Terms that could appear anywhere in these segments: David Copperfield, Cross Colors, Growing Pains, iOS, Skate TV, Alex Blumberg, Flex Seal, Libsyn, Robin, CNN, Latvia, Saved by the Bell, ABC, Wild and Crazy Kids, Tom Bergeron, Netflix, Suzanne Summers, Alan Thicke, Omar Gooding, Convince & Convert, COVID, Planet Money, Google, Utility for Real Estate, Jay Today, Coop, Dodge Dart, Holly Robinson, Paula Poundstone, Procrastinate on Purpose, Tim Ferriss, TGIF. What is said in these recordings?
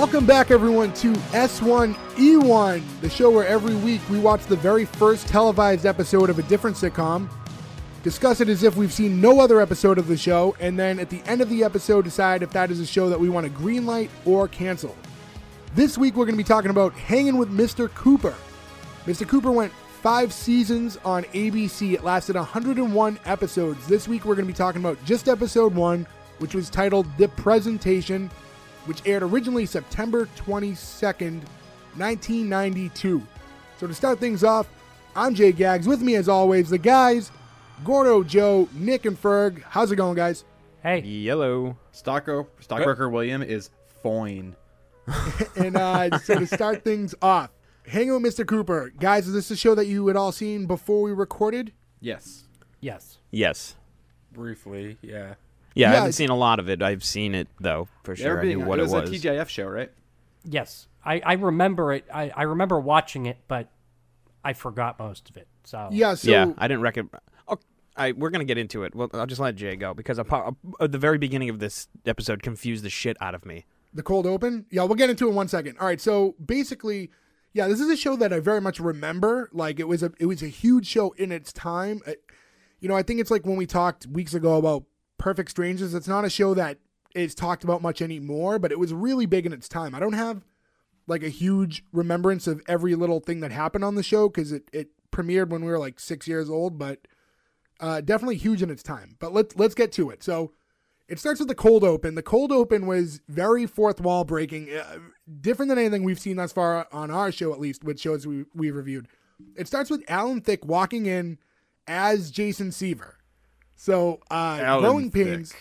Welcome back, everyone, to S1E1, the show where every week we watch the very first televised episode of a different sitcom, discuss it as if we've seen no other episode of the show, and then at the end of the episode decide if that is a show that we want to greenlight or cancel. This week we're going to be talking about Hanging with Mr. Cooper. Mr. Cooper went 5 seasons on ABC. It lasted 101 episodes. This week we're going to be talking about just episode 1, which was titled The Presentation, which aired originally September 22nd, 1992. So to start things off, I'm Jay Gags. With me, as always, the guys, Gordo, Joe, Nick, and Ferg. How's it going, guys? Hey. Yellow. Stockbroker William is fine. And so to start things off, Hanging with Mr. Cooper. Guys, is this a show that you had all seen before we recorded? Yes. Yes. Yes. Briefly, yeah. Yeah, I haven't seen a lot of it. I've seen it, though, for sure. I knew what it was. It was a TGIF show, right? Yes. I remember it. I remember watching it, but I forgot most of it. So yeah, I didn't recognize. We're going to get into it. Well, I'll just let Jay go, because the very beginning of this episode confused the shit out of me. The cold open? Yeah, we'll get into it in 1 second. All right, so basically, yeah, this is a show that I very much remember. Like, it was a huge show in its time. You know, I think it's like when we talked weeks ago about Perfect Strangers. It's not a show that is talked about much anymore, but it was really big in its time. I don't have like a huge remembrance of every little thing that happened on the show, because it premiered when we were like 6 years old, but definitely huge in its time. But let's get to it. So it starts with the cold open. The cold open was very fourth wall breaking, different than anything we've seen thus far on our show, at least with shows we reviewed. It starts with Alan Thicke walking in as Jason Seaver. So Growing Pains,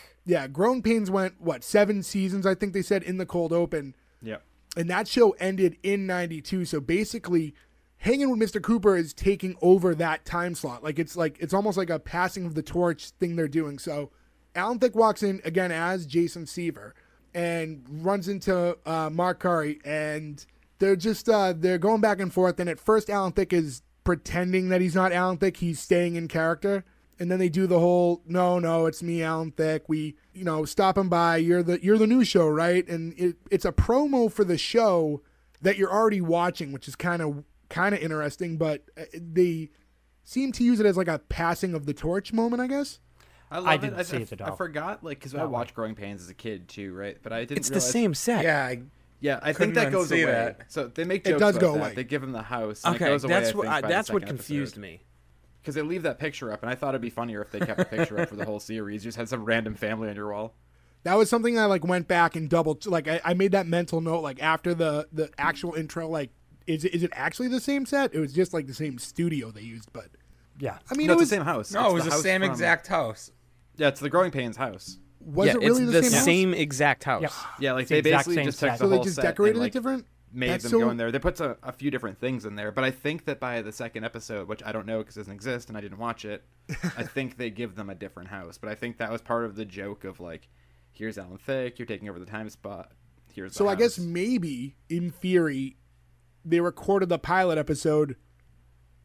Growing Pains went, 7 seasons, I think they said, in the cold open. Yeah. And that show ended in 92. So basically, Hanging with Mr. Cooper is taking over that time slot. It's almost like a passing of the torch thing they're doing. So Alan Thicke walks in again as Jason Seaver and runs into Mark Curry, and they're just they're going back and forth. And at first, Alan Thicke is pretending that he's not Alan Thicke; he's staying in character. And then they do the whole, no, it's me, Alan Thicke. We, stopping by. You're the new show, right? And it's a promo for the show that you're already watching, which is kind of interesting. But they seem to use it as like a passing of the torch moment, I guess. I didn't see it at all. I forgot, because I watched Growing Pains as a kid too, right? But I didn't. It's the same set. Yeah. Yeah, I think that goes away. So they make jokes. It does go away. They give him the house. And it goes away, that's what confused me. Because they leave that picture up, and I thought it'd be funnier if they kept the picture up for the whole series. You just had some random family on your wall. That was something I went back and double. I made that mental note. After the actual intro, is it actually the same set? It was just the same studio they used, but yeah. I mean, it was the same house. No, it was the same exact house. Yeah, it's the Growing Pains house. Was it really the same exact house? Yeah, they basically just took the whole set. So they just decorated it different. Made them go in there. They put a few different things in there, but I think that by the second episode, which I don't know because it doesn't exist and I didn't watch it, I think they give them a different house. But I think that was part of the joke of here's Alan Thicke, you're taking over the time spot. Here's the house. I guess maybe in theory they recorded the pilot episode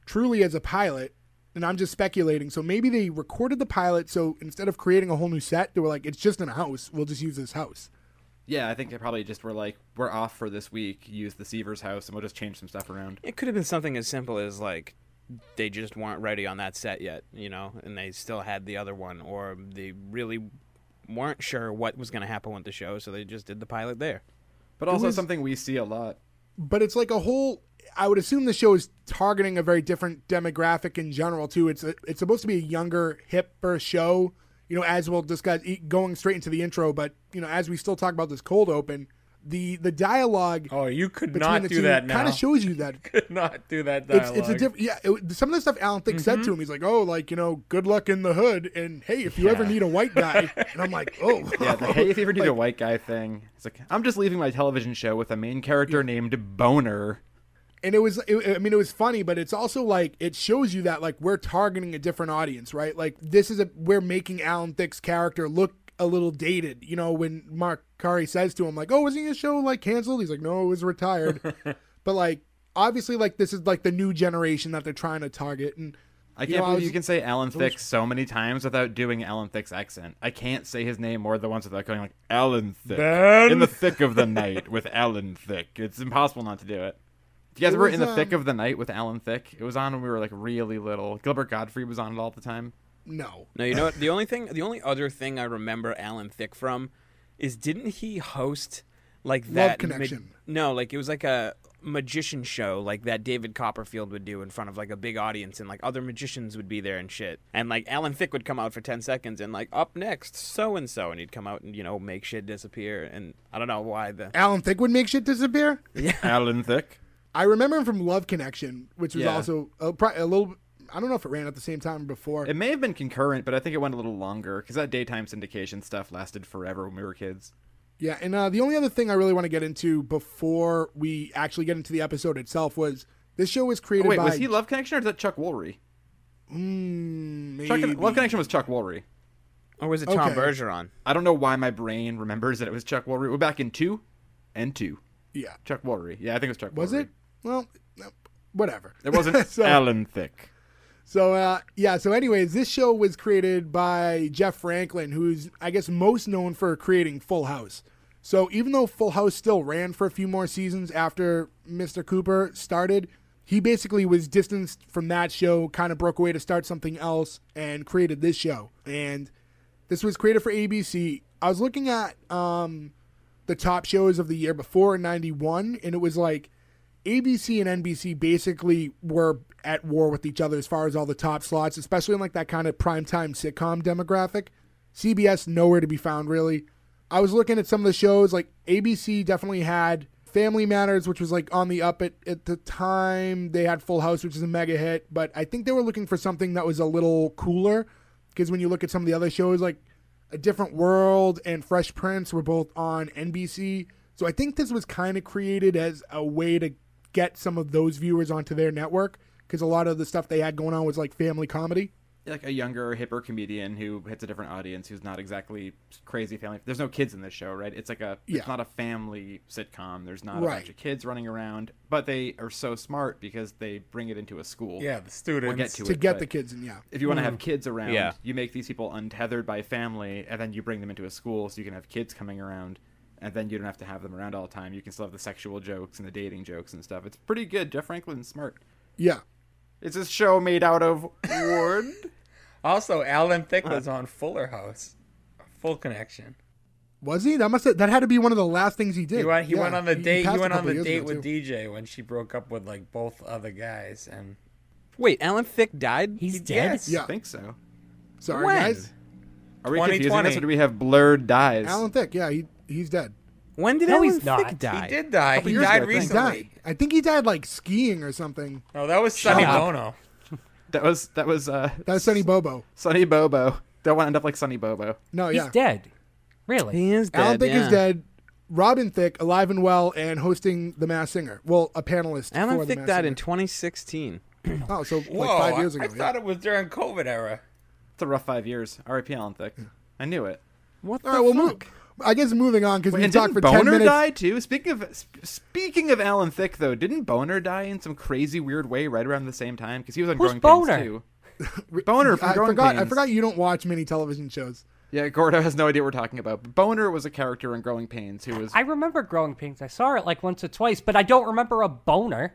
truly as a pilot, and I'm just speculating. So maybe they recorded the pilot, so instead of creating a whole new set, they were like, it's just in a house. We'll just use this house. Yeah, I think they probably just were we're off for this week, use the Seaver's house, and we'll just change some stuff around. It could have been something as simple as, they just weren't ready on that set yet, and they still had the other one, or they really weren't sure what was going to happen with the show, so they just did the pilot there. But also something we see a lot. But it's a whole... I would assume the show is targeting a very different demographic in general, too. It's supposed to be a younger, hipper show, as we'll discuss, going straight into the intro, but, as we still talk about this cold open, the dialogue... Oh, you could not do that now. Kind of shows you that. Could not do that dialogue. It's a different... Yeah, some of the stuff Alan Thicke said to him, he's good luck in the hood, and hey, if you ever need a white guy... And I'm like, oh. Yeah, hey, if you ever need a white guy thing. It's I'm just leaving my television show with a main character named Boner. And it was funny, but it's also it shows you that we're targeting a different audience, right? We're making Alan Thicke's character look a little dated. When Mark Curry says to him, wasn't your show canceled? He's like, no, it was retired. But obviously, this is the new generation that they're trying to target. And I can't believe you can say Alan Thicke so many times without doing Alan Thicke's accent. I can't say his name more than once without going like, Alan Thicke. Ben? In the thick of the night with Alan Thicke. It's impossible not to do it. Do you guys remember In the Thick of the Night with Alan Thicke? It was on when we were like really little. Gilbert Gottfried was on it all the time. No, you know what? The only other thing I remember Alan Thicke from is didn't he host like that? Love Connection. It was like a magician show like that David Copperfield would do in front of like a big audience, and like other magicians would be there and shit, and like Alan Thicke would come out for 10 seconds and like, up next so and so, and he'd come out and make shit disappear. And I don't know why Alan Thicke would make shit disappear. Yeah, Alan Thicke. I remember him from Love Connection, which was also a little, I don't know if it ran at the same time or before. It may have been concurrent, but I think it went a little longer because that daytime syndication stuff lasted forever when we were kids. Yeah, and the only other thing I really want to get into before we actually get into the episode itself was this show was created by... was he Love Connection or is that Chuck Woolery? Maybe. Love Connection was Chuck Woolery. Or was it Tom Bergeron? I don't know why my brain remembers that it was Chuck Woolery. We're back in 2 and 2. Yeah. Chuck Woolery. Yeah, I think it was Chuck Woolery. Was it? Well, whatever. It wasn't Alan Thicke. So, anyways, this show was created by Jeff Franklin, who's, I guess, most known for creating Full House. So even though Full House still ran for a few more seasons after Mr. Cooper started, he basically was distanced from that show, kind of broke away to start something else, and created this show. And this was created for ABC. I was looking at the top shows of the year before in 91, and it was like, ABC and NBC basically were at war with each other as far as all the top slots, especially in like that kind of primetime sitcom demographic. CBS, nowhere to be found, really. I was looking at some of the shows, like ABC definitely had Family Matters, which was like on the up at the time. They had Full House, which is a mega hit, but I think they were looking for something that was a little cooler, because when you look at some of the other shows, like A Different World and Fresh Prince were both on NBC. So I think this was kind of created as a way to get some of those viewers onto their network, because a lot of the stuff they had going on was like family comedy. Like a younger, hipper comedian who hits a different audience, who's not exactly crazy family. There's no kids in this show, right? It's like it's not a family sitcom. There's not a bunch of kids running around, but they are so smart because they bring it into a school. Yeah, the students. We'll get the kids in, yeah. If you want to have kids around, you make these people untethered by family, and then you bring them into a school so you can have kids coming around. And then you don't have to have them around all the time. You can still have the sexual jokes and the dating jokes and stuff. It's pretty good. Jeff Franklin's smart. Yeah. It's a show made out of wood. Also, Alan Thicke was on Fuller House. Full Connection. Was he? That had to be one of the last things he did. He went on the date. He went on the date with DJ when she broke up with like both other guys. And wait, Alan Thicke died? He's dead? Yes. Yeah. I think so. Sorry, guys. Are we confusing this, or do we have blurred dyes? Alan Thicke, yeah, he's dead. When did Alan Thicke die? He did die. He died recently. I think he died like skiing or something. Oh, that was Sonny Bono. That was Sonny Bobo. Sonny Bobo. Don't want to end up like Sonny Bobo. No, yeah. He's dead. Really? He is dead. Alan Thicke is dead. Robin Thicke, alive and well, and hosting The Masked Singer. Well, a panelist. Alan Thicke died in 2016. Oh, so like 5 years ago. I thought it was during COVID era. It's a rough 5 years. R.I.P. Alan Thicke. I knew it. What? All right, well, fuck? I guess moving on, because we talked for 10 minutes. Boner die too? Speaking of Alan Thicke, though, didn't Boner die in some crazy weird way right around the same time? Because he was on Growing Pains too. Boner from Growing Pains. I forgot you don't watch many television shows. Yeah, Gordo has no idea what we're talking about. Boner was a character in Growing Pains who was... I remember Growing Pains. I saw it like once or twice, but I don't remember a boner.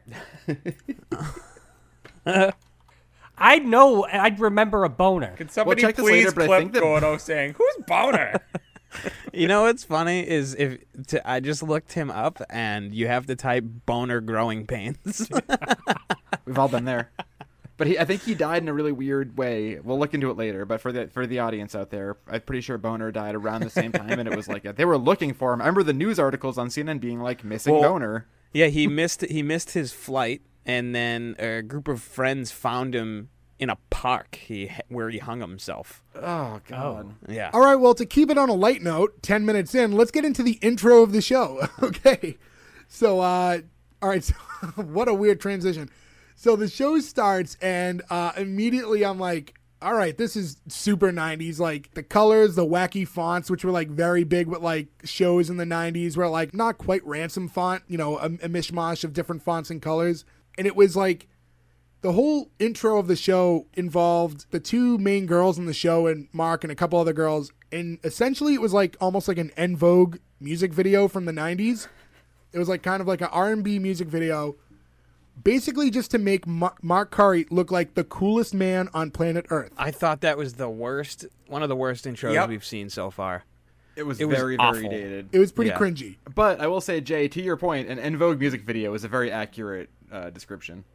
I know I'd remember a boner. Could somebody please clip Gordo saying, who's Boner? You know what's funny is I just looked him up, and you have to type Boner Growing Pains. We've all been there. But I think he died in a really weird way. We'll look into it later. But for the audience out there, I'm pretty sure Boner died around the same time, and it was like they were looking for him. I remember the news articles on CNN being like, missing Boner. Yeah, he missed his flight, and then a group of friends found him in a park where he hung himself. Oh, God. Oh. Yeah. All right, well, to keep it on a light note, 10 minutes in, let's get into the intro of the show. Okay. So, all right, so what a weird transition. So the show starts, and immediately I'm like, all right, this is super 90s. Like, the colors, the wacky fonts, which were, like, very big with, like, shows in the 90s were, like, not quite Ransom font, a mishmash of different fonts and colors. And it was, like... The whole intro of the show involved the two main girls in the show and Mark and a couple other girls. And essentially it was like almost like an En Vogue music video from the 90s. It was like kind of like an R&B music video. Basically just to make Mark Curry look like the coolest man on planet Earth. I thought that was the worst, one of the worst intros we've seen so far. It was very, very dated. It was pretty cringy. But I will say, Jay, to your point, an En Vogue music video is a very accurate description.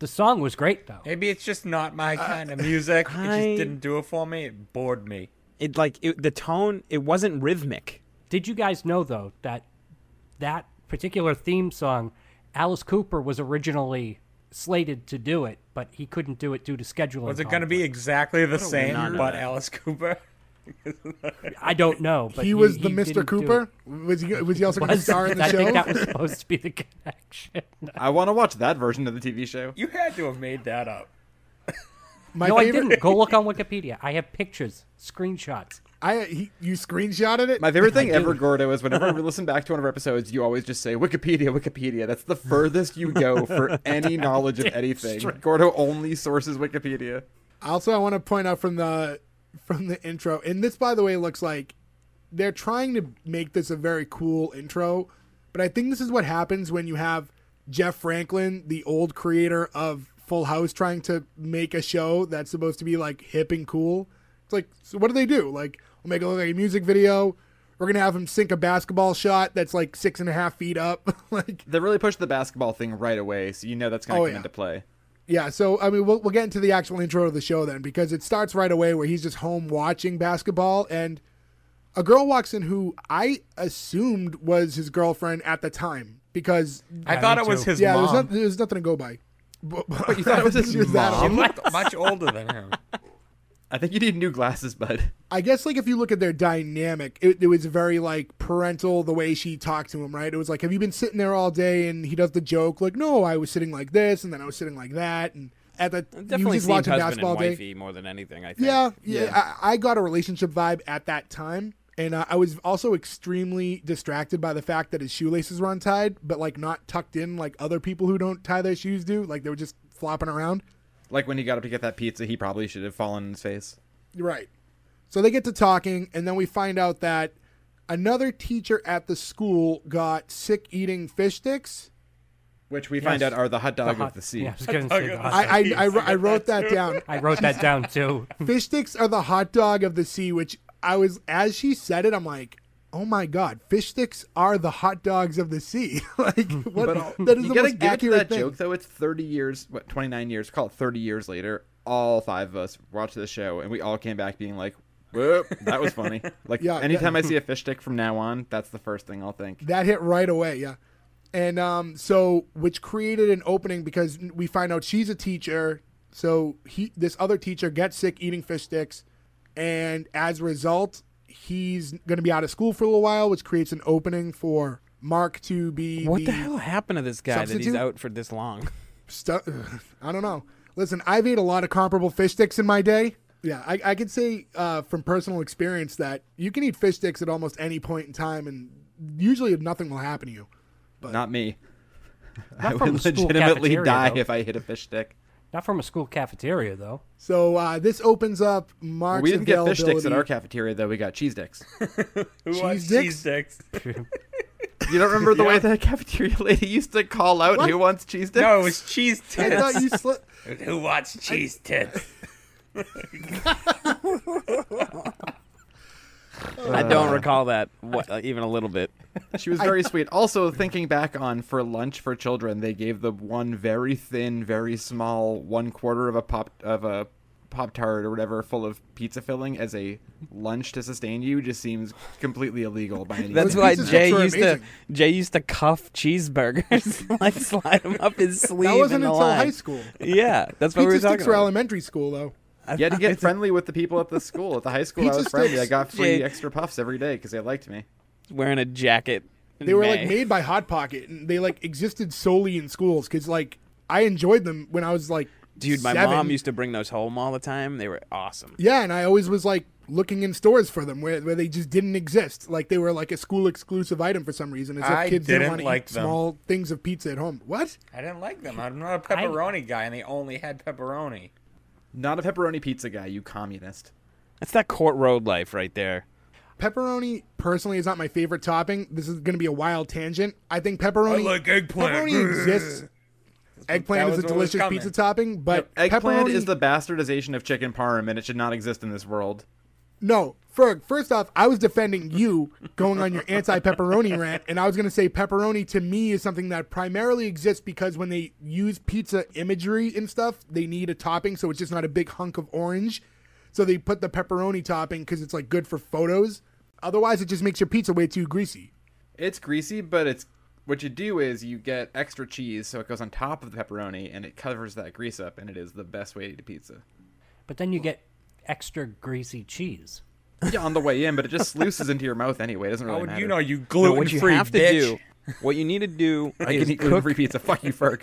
The song was great, though. Maybe it's just not my kind of music. It just didn't do it for me. It bored me. The tone, it wasn't rhythmic. Did you guys know, though, that particular theme song, Alice Cooper was originally slated to do it, but he couldn't do it due to scheduling. Was it going to be exactly the same, but Alice Cooper? I don't know. But he was the Mr. Cooper? Was he also going to star in the show? I think that was supposed to be the connection. I want to watch that version of the TV show. You had to have made that up. I didn't. Go look on Wikipedia. I have pictures, screenshots. You screenshotted it? My favorite thing ever, Gordo, is whenever we listen back to one of our episodes, you always just say, Wikipedia. That's the furthest you go for any knowledge of anything. Gordo only sources Wikipedia. Also, I want to point out from the intro, and this, by the way, looks like they're trying to make this a very cool intro, but I think this is what happens when you have Jeff Franklin, the old creator of Full House, trying to make a show that's supposed to be like hip and cool. It's like, so what do they do? Like, we'll make it look like a music video. We're gonna have him sink a basketball shot that's like 6.5 feet up. Like, they really pushed the basketball thing right away, so you know that's gonna come into play. Yeah, so, I mean, we'll get into the actual intro of the show then, because it starts right away where he's just home watching basketball, and a girl walks in who I assumed was his girlfriend at the time, because... I thought it was his mom. Yeah, there's nothing to go by. But you thought it was his mom? She looked much older than him. I think you need new glasses, bud. I guess, like, if you look at their dynamic, it was very, like, parental, the way she talked to him, right? It was like, have you been sitting there all day? And he does the joke, like, no, I was sitting like this, and then I was sitting like that. And at the he was just watching basketball all day. Definitely wifey more than anything, I think. Yeah. I got a relationship vibe at that time. And I was also extremely distracted by the fact that his shoelaces were untied, but, like, not tucked in like other people who don't tie their shoes do. Like, they were just flopping around. Like when he got up to get that pizza, he probably should have fallen in his face. Right. So they get to talking, and then we find out that another teacher at the school got sick eating fish sticks. Which we find out are the hot dog of the sea. Yeah, I wrote that down. I wrote that down, too. Fish sticks are the hot dog of the sea, which I was, as she said it, I'm like, oh my God, fish sticks are the hot dogs of the sea. Like, what? That is the most accurate thing. Joke, though, it's 29 years, call it 30 years later, all five of us watched the show, and we all came back being like, whoop, that was funny. Like, anytime I see a fish stick from now on, that's the first thing I'll think. That hit right away, yeah. And so, which created an opening because we find out she's a teacher, so this other teacher gets sick eating fish sticks, and as a result, he's going to be out of school for a little while, which creates an opening for Mark to be... What the hell happened to this guy substitute? That he's out for this long? I don't know. Listen, I've ate a lot of comparable fish sticks in my day. Yeah, I can say from personal experience that you can eat fish sticks at almost any point in time, and usually nothing will happen to you. But not me. I would legitimately die if I hit a fish stick. Not from a school cafeteria, though. So this opens up Mark's We didn't get fish sticks at our cafeteria, though. We got cheese sticks. Who wants cheese sticks? You don't remember the way that cafeteria lady used to call out who wants cheese sticks? No, it was cheese tits. I thought you who wants cheese tits? I don't recall that even a little bit. She was very sweet. Also, thinking back on for lunch for children, they gave the one very thin, very small, 1/4 of a Pop-Tart or whatever full of pizza filling as a lunch to sustain you just seems completely illegal by any means. That's why Jay used to cuff cheeseburgers, like slide them up his sleeve. That wasn't until high school. Yeah, that's what we were talking about. Pizza sticks were elementary school, though. You had to get friendly with the people at the school. At the high school, I was friendly. I got free extra puffs every day because they liked me. Wearing a jacket. They were like made by Hot Pocket, and they like existed solely in schools because like I enjoyed them when I was like. Dude, my mom used to bring those home all the time. They were awesome. Yeah, and I always was like looking in stores for them where they just didn't exist. Like they were like a school exclusive item for some reason. As if kids didn't want to eat small things of pizza at home. What? I didn't like them. I'm not a pepperoni guy, and they only had pepperoni. Not a pepperoni pizza guy, you communist. That's that court road life right there. Pepperoni, personally, is not my favorite topping. This is going to be a wild tangent. I think pepperoni... I like eggplant. Pepperoni exists. Eggplant is a delicious pizza topping, but no, eggplant is the bastardization of chicken parm, and it should not exist in this world. No, Ferg, first off, I was defending you going on your anti-pepperoni rant, and I was going to say pepperoni to me is something that primarily exists because when they use pizza imagery and stuff, they need a topping, so it's just not a big hunk of orange. So they put the pepperoni topping because it's like good for photos. Otherwise, it just makes your pizza way too greasy. It's greasy, but it's what you do is you get extra cheese, so it goes on top of the pepperoni, and it covers that grease up, and it is the best way to eat a pizza. But then you get extra greasy cheese. Yeah, on the way in, but it just sluices into your mouth anyway. It doesn't really matter. You know, you gluten-free, no, bitch. What you need to do I is can eat gluten-free pizza. Fuck you, Ferg.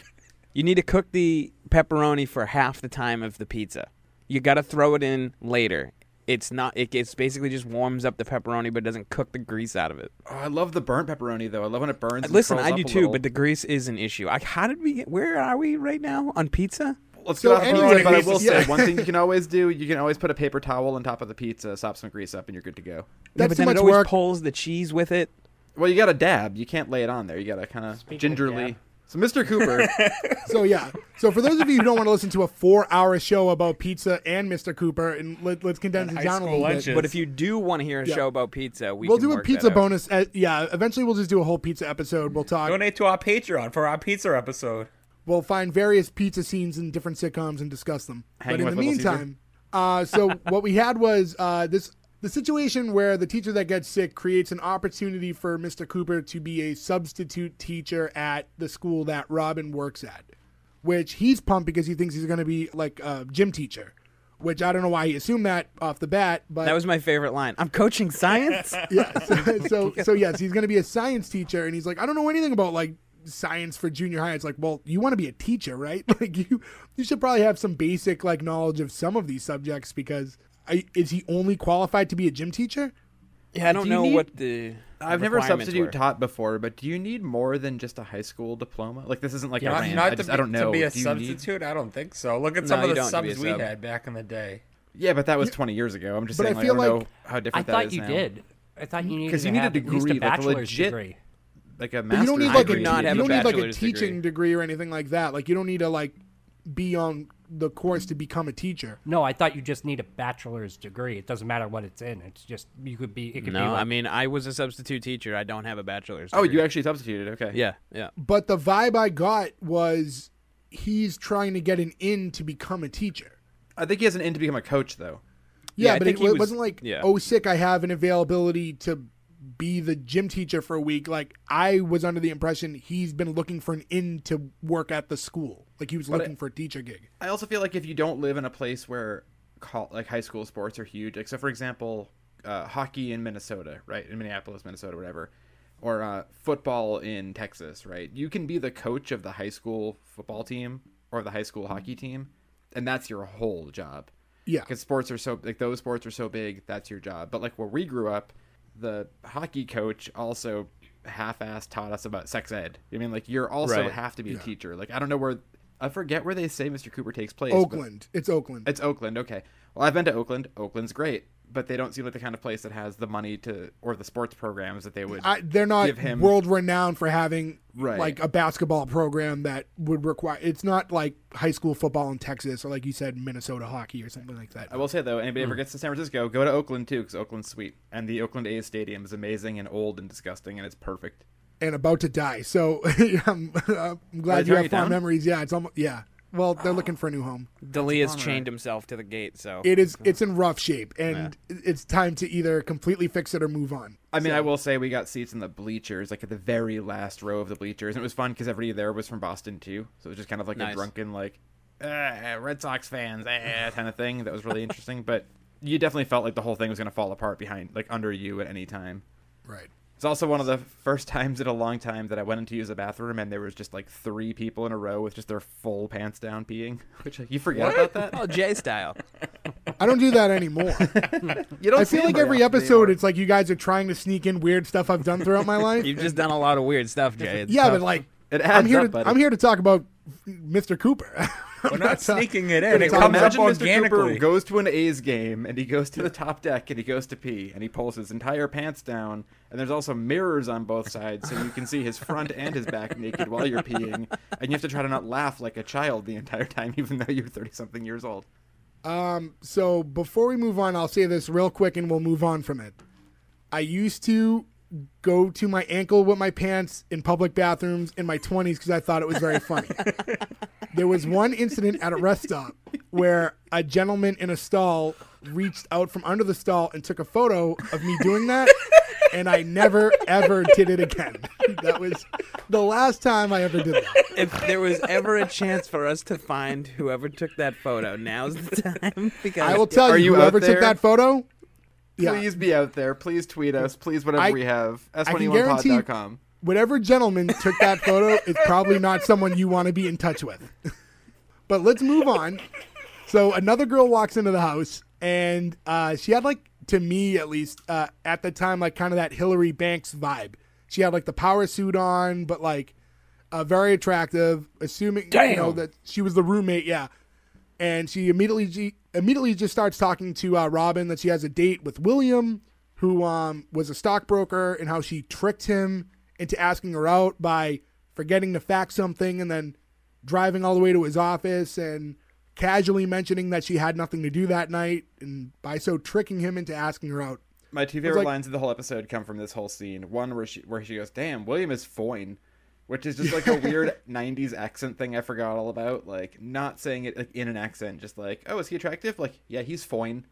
You need to cook the pepperoni for half the time of the pizza. You gotta throw it in later. It's not. It's basically just warms up the pepperoni, but doesn't cook the grease out of it. Oh, I love the burnt pepperoni though. I love when it burns. Listen, I do too, but the grease is an issue. How did we? Where are we right now on pizza? Let's go off pizza. But I will say one thing you can always do: you can always put a paper towel on top of the pizza, sop some grease up, and you're good to go. Yeah, but then it always pulls the cheese with it. Well, you gotta dab. You can't lay it on there. You gotta kind of gingerly. So, Mr. Cooper. So, for those of you who don't want to listen to a 4-hour show about pizza and Mr. Cooper, and let's condense it down a little bit. But if you do want to hear a show about pizza, we'll do a pizza bonus. Eventually we'll just do a whole pizza episode. We'll talk. Donate to our Patreon for our pizza episode. We'll find various pizza scenes in different sitcoms and discuss them. But in the meantime, what we had was the situation where the teacher that gets sick creates an opportunity for Mr. Cooper to be a substitute teacher at the school that Robin works at, which he's pumped because he thinks he's going to be like a gym teacher, which I don't know why he assumed that off the bat. But that was my favorite line. I'm coaching science? Yeah. So yes, he's going to be a science teacher. And he's like, I don't know anything about like science for junior high. It's like, well, you want to be a teacher, right? Like you should probably have some basic like knowledge of some of these subjects because... Is he only qualified to be a gym teacher? Yeah, I don't know what the I've never substitute taught before, but do you need more than just a high school diploma? Like this isn't like a rant. I don't know. To be a substitute? I don't think so. Look at some of the subs we had back in the day. Yeah, but that was 20 years ago. I'm just saying I don't know how different that is now. I thought you did. I thought you needed to have at least a bachelor's degree. Like a master's degree. You don't need like a teaching degree or anything like that. Like you don't need to like be on the course to become a teacher. No, I thought you just need a bachelor's degree. It doesn't matter what it's in. It's just you could be. It could be. No, like, I mean, I was a substitute teacher. I don't have a bachelor's degree. Oh, you actually substituted. Okay. Yeah. But the vibe I got was he's trying to get an in to become a teacher. I think he has an in to become a coach, though. Yeah, but it wasn't like, I have an availability to be the gym teacher for a week. Like I was under the impression he's been looking for an in to work at the school. Like he was looking for a teacher gig. I also feel like if you don't live in a place where like high school sports are huge, like so for example, hockey in Minnesota, right? In Minneapolis, Minnesota, whatever, or football in Texas, right? You can be the coach of the high school football team or the high school hockey team, and that's your whole job. Yeah, because sports are so like those sports are so big. That's your job. But like where we grew up, the hockey coach also half-assed taught us about sex ed. I mean, like, you're also have to be a teacher. Like, I don't know where... I forget where they say Mr. Cooper takes place. Oakland. It's Oakland. It's Oakland, okay. Well, I've been to Oakland. Oakland's great. But they don't seem like the kind of place that has the money to... Or the sports programs that they would they're not give him. World-renowned for having, like, a basketball program that would require... It's not, like, high school football in Texas or, like you said, Minnesota hockey or something like that. I will say, though, anybody ever gets to San Francisco, go to Oakland, too, because Oakland's sweet. And the Oakland A's Stadium is amazing and old and disgusting, and it's perfect. And about to die. So I'm glad you have fond memories. Yeah, it's almost... Yeah. Well, they're looking for a new home. Delia's chained himself to the gate, so it's in rough shape, and it's time to either completely fix it or move on. I mean, I will say we got seats in the bleachers, like at the very last row of the bleachers, and it was fun because everybody there was from Boston too, so it was just kind of like a drunken like Red Sox fans kind of thing. That was really interesting, but you definitely felt like the whole thing was going to fall apart behind, like under you at any time. Right. It's also one of the first times in a long time that I went in to use a bathroom and there was just like 3 people in a row with just their full pants down peeing, which you forget about that. Oh, Jay style. I don't do that anymore. I feel like every episode it's like you guys are trying to sneak in weird stuff I've done throughout my life. You've just done a lot of weird stuff, Jay. It's tough. But like it adds buddy. I'm here to talk about Mr. Cooper. We're not sneaking it in. It comes up organically. Mr. Cooper goes to an A's game, and he goes to the top deck, and he goes to pee, and he pulls his entire pants down, and there's also mirrors on both sides, so you can see his front and his back naked while you're peeing, and you have to try to not laugh like a child the entire time, even though you're 30-something years old. So before we move on, I'll say this real quick, and we'll move on from it. I used to go to my ankle with my pants in public bathrooms in my 20s because I thought it was very funny. There was one incident at a rest stop where a gentleman in a stall reached out from under the stall and took a photo of me doing that, and I never, ever did it again. That was the last time I ever did that. If there was ever a chance for us to find whoever took that photo, now's the time. Because I will tell you whoever took that photo... Please be out there. Please tweet us. Please whatever we have. S21pod.com. Whatever gentleman took that photo is probably not someone you want to be in touch with. But let's move on. So another girl walks into the house, and she had, like, to me at least, at the time, like, kind of that Hillary Banks vibe. She had, like, the power suit on, but, like, very attractive, assuming, you know, that she was the roommate, And she immediately just starts talking to Robin that she has a date with William, who was a stockbroker, and how she tricked him into asking her out by forgetting to fax something and then driving all the way to his office and casually mentioning that she had nothing to do that night, and by so tricking him into asking her out. My two favorite lines of the whole episode come from this whole scene. One where she goes, "Damn, William is foine," which is just like a weird 90s accent thing I forgot all about. Like, not saying it like in an accent, just like, oh, is he attractive? Like, yeah, he's foine.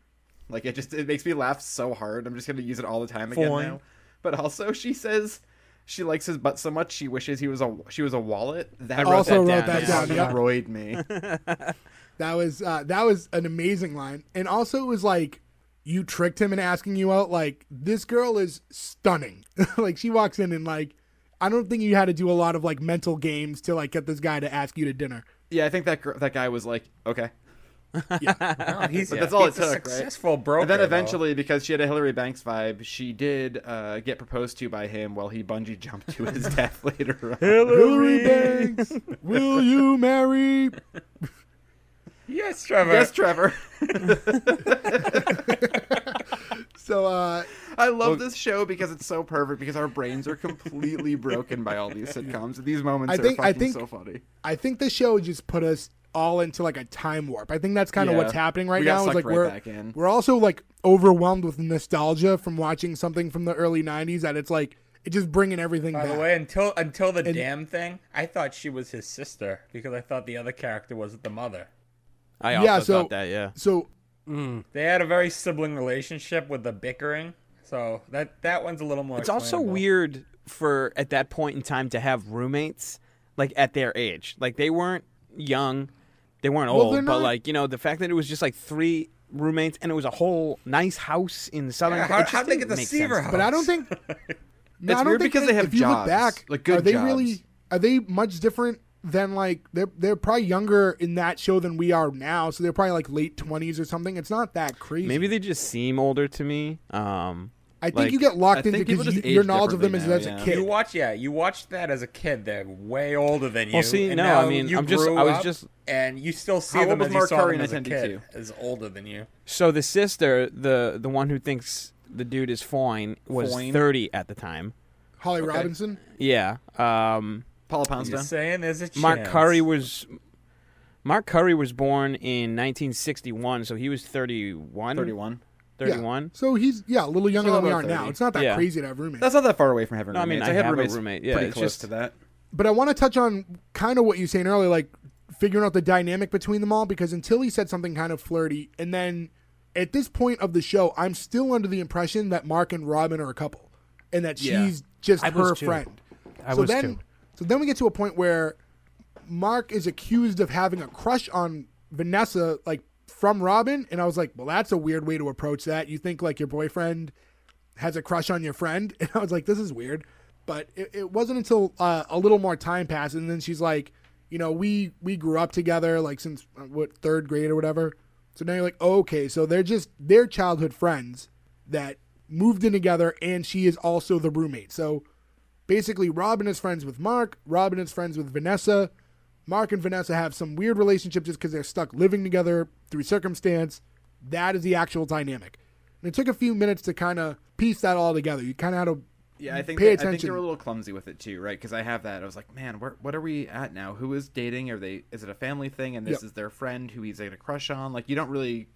Like, it makes me laugh so hard. I'm just going to use it all the time again now. But also, she says she likes his butt so much she wishes she was a wallet. That I wrote that down. Yeah. Destroyed me. That was an amazing line. And also, it was like, you tricked him in asking you out. Like, this girl is stunning. Like, she walks in and like, I don't think you had to do a lot of, like, mental games to, like, get this guy to ask you to dinner. Yeah, I think that guy was like, okay. Yeah. No, that's all it took, right? Successful broker. And then eventually, because she had a Hillary Banks vibe, she did get proposed to by him while he bungee jumped to his death later on. Hillary Banks, will you marry? Yes, Trevor. Yes, Trevor. So I love this show because it's so perfect because our brains are completely broken by all these sitcoms. These moments are so funny. I think the show just put us all into like a time warp. I think that's kind of what's happening right now. It's like we're also like overwhelmed with nostalgia from watching something from the early 90s that it's like it's just bringing everything back. By the way, until the damn thing, I thought she was his sister because I thought the other character was the mother. I also thought that, yeah. So... They had a very sibling relationship with the bickering, so that one's a little more. It's also weird for at that point in time to have roommates like at their age. Like they weren't young, they weren't old, but like you know the fact that it was just like three roommates and it was a whole nice house in Southern. Yeah, how'd they get the Seaver house? But I don't think. No, it's weird because they have jobs. You look back, like good jobs. Are they much different? Then like they're probably younger in that show than we are now, so they're probably like late 20s or something. It's not that crazy. Maybe they just seem older to me. I think you get locked into because your knowledge of them is as a kid. You watched that as a kid. They're way older than you. Well, see, and you still see them as you saw them as a kid, as older than you. So the sister, the one who thinks the dude is foine, was 30 at the time. Holly Robinson. Yeah. Paula Poundstone. Just saying, there's a chance. Mark Curry was born in 1961, so he was 31. 31. Yeah. So he's a little younger than we are 30. Now. It's not that crazy to have roommates. That's not that far away from having roommates. I mean, I have a roommate. Yeah, pretty close to that. But I want to touch on kind of what you were saying earlier, like figuring out the dynamic between them all, because until he said something kind of flirty, and then at this point of the show, I'm still under the impression that Mark and Robin are a couple, and that she's just her friend. So then we get to a point where Mark is accused of having a crush on Vanessa, like, from Robin. And I was like, well, that's a weird way to approach that. You think, like, your boyfriend has a crush on your friend? And I was like, this is weird. But it wasn't until a little more time passed. And then she's like, you know, we grew up together, like, since, third grade or whatever. So now you're like, oh, okay, so they're just, they're childhood friends that moved in together, and she is also the roommate. So basically, Robin is friends with Mark. Robin is friends with Vanessa. Mark and Vanessa have some weird relationship just because they're stuck living together through circumstance. That is the actual dynamic. And it took a few minutes to kind of piece that all together. You kind of had to pay attention. I think they were a little clumsy with it too, right? Because I have that. I was like, man, what are we at now? Who is dating? Is it a family thing? And this is their friend who he's going to crush on. Like, you don't really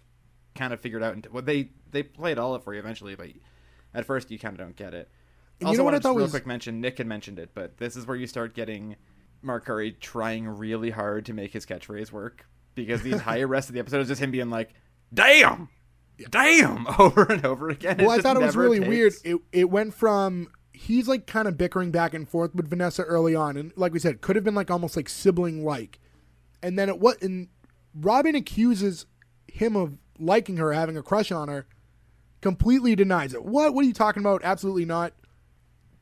kind of figure it out. They played all up for you eventually, but at first you kind of don't get it. And also, you know what I thought was... quick mention, Nick had mentioned it, but this is where you start getting Mark Curry trying really hard to make his catchphrase work, because the entire rest of the episode is just him being like, damn! Damn! Over and over again. Well, I thought it was really weird. It went from he's like kind of bickering back and forth with Vanessa early on, and like we said, could have been like almost like sibling like. And then and Robin accuses him of liking her, having a crush on her, completely denies it. What are you talking about? Absolutely not.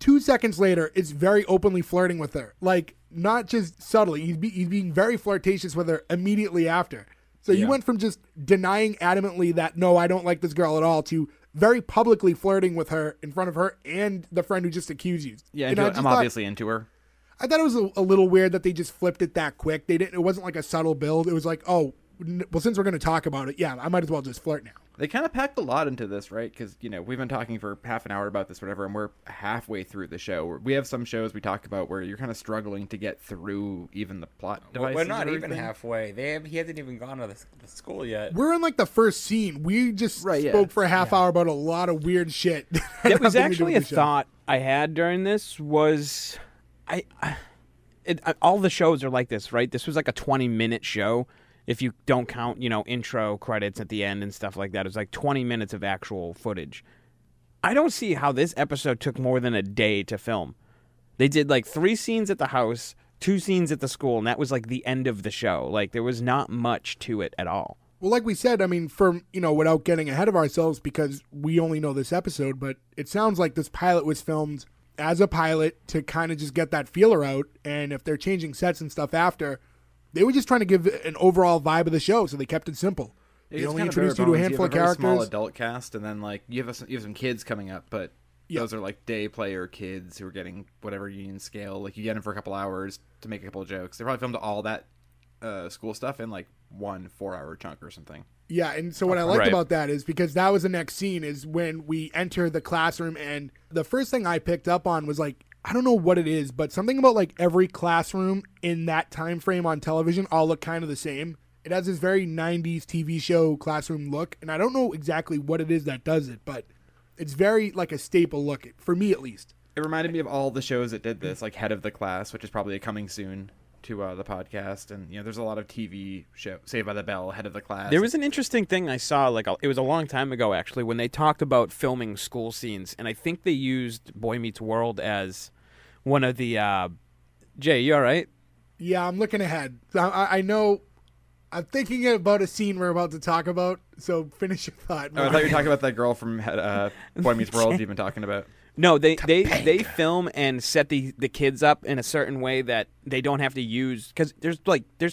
2 seconds later, it's very openly flirting with her. Like, not just subtly. He's being very flirtatious with her immediately after. So you went from just denying adamantly that, no, I don't like this girl at all, to very publicly flirting with her in front of her and the friend who just accused you. Yeah, and obviously into her. I thought it was a little weird that they just flipped it that quick. It wasn't like a subtle build. It was like, oh, well, since we're going to talk about it, yeah, I might as well just flirt now. They kind of packed a lot into this, right? Because, you know, we've been talking for half an hour about this, whatever, and we're halfway through the show. We have some shows we talk about where you're kind of struggling to get through even the plot devices. We're not even halfway. He hasn't even gone to the school yet. We're in, like, the first scene. We just spoke for a half hour about a lot of weird shit. That was actually a thought I had during this was... all the shows are like this, right? This was like a 20-minute show. If you don't count, you know, intro credits at the end and stuff like that, it's like 20 minutes of actual footage. I don't see how this episode took more than a day to film. They did like 3 scenes at the house, 2 scenes at the school, and that was like the end of the show. Like, there was not much to it at all. Well, like we said, I mean, without getting ahead of ourselves, because we only know this episode, but it sounds like this pilot was filmed as a pilot to kind of just get that feeler out. And if they're changing sets and stuff after... They were just trying to give an overall vibe of the show, so they kept it simple. They only introduced you to a handful of characters. You have a small adult cast, and then like you have some kids coming up, but those are like day player kids who are getting whatever union scale. Like, you get them for a couple hours to make a couple of jokes. They probably filmed all that school stuff in like one 4-hour chunk or something. Yeah, and so what I liked about that is, because that was the next scene, is when we enter the classroom, and the first thing I picked up on was like, I don't know what it is, but something about like every classroom in that time frame on television all look kind of the same. It has this very 90s TV show classroom look, and I don't know exactly what it is that does it, but it's very like a staple look, for me at least. It reminded me of all the shows that did this, like Head of the Class, which is probably coming soon to the podcast. And, you know, there's a lot of TV show, Saved by the Bell, Head of the Class. There was an interesting thing I saw, like, it was a long time ago, actually, when they talked about filming school scenes. And I think they used Boy Meets World as one of the, Jay, you all right? Yeah, I'm looking ahead. I know, I'm thinking about a scene we're about to talk about. So finish your thought. Oh, I thought you were talking about that girl from Boy Meets World you've been talking about. No, they film and set the kids up in a certain way that they don't have to use, because there's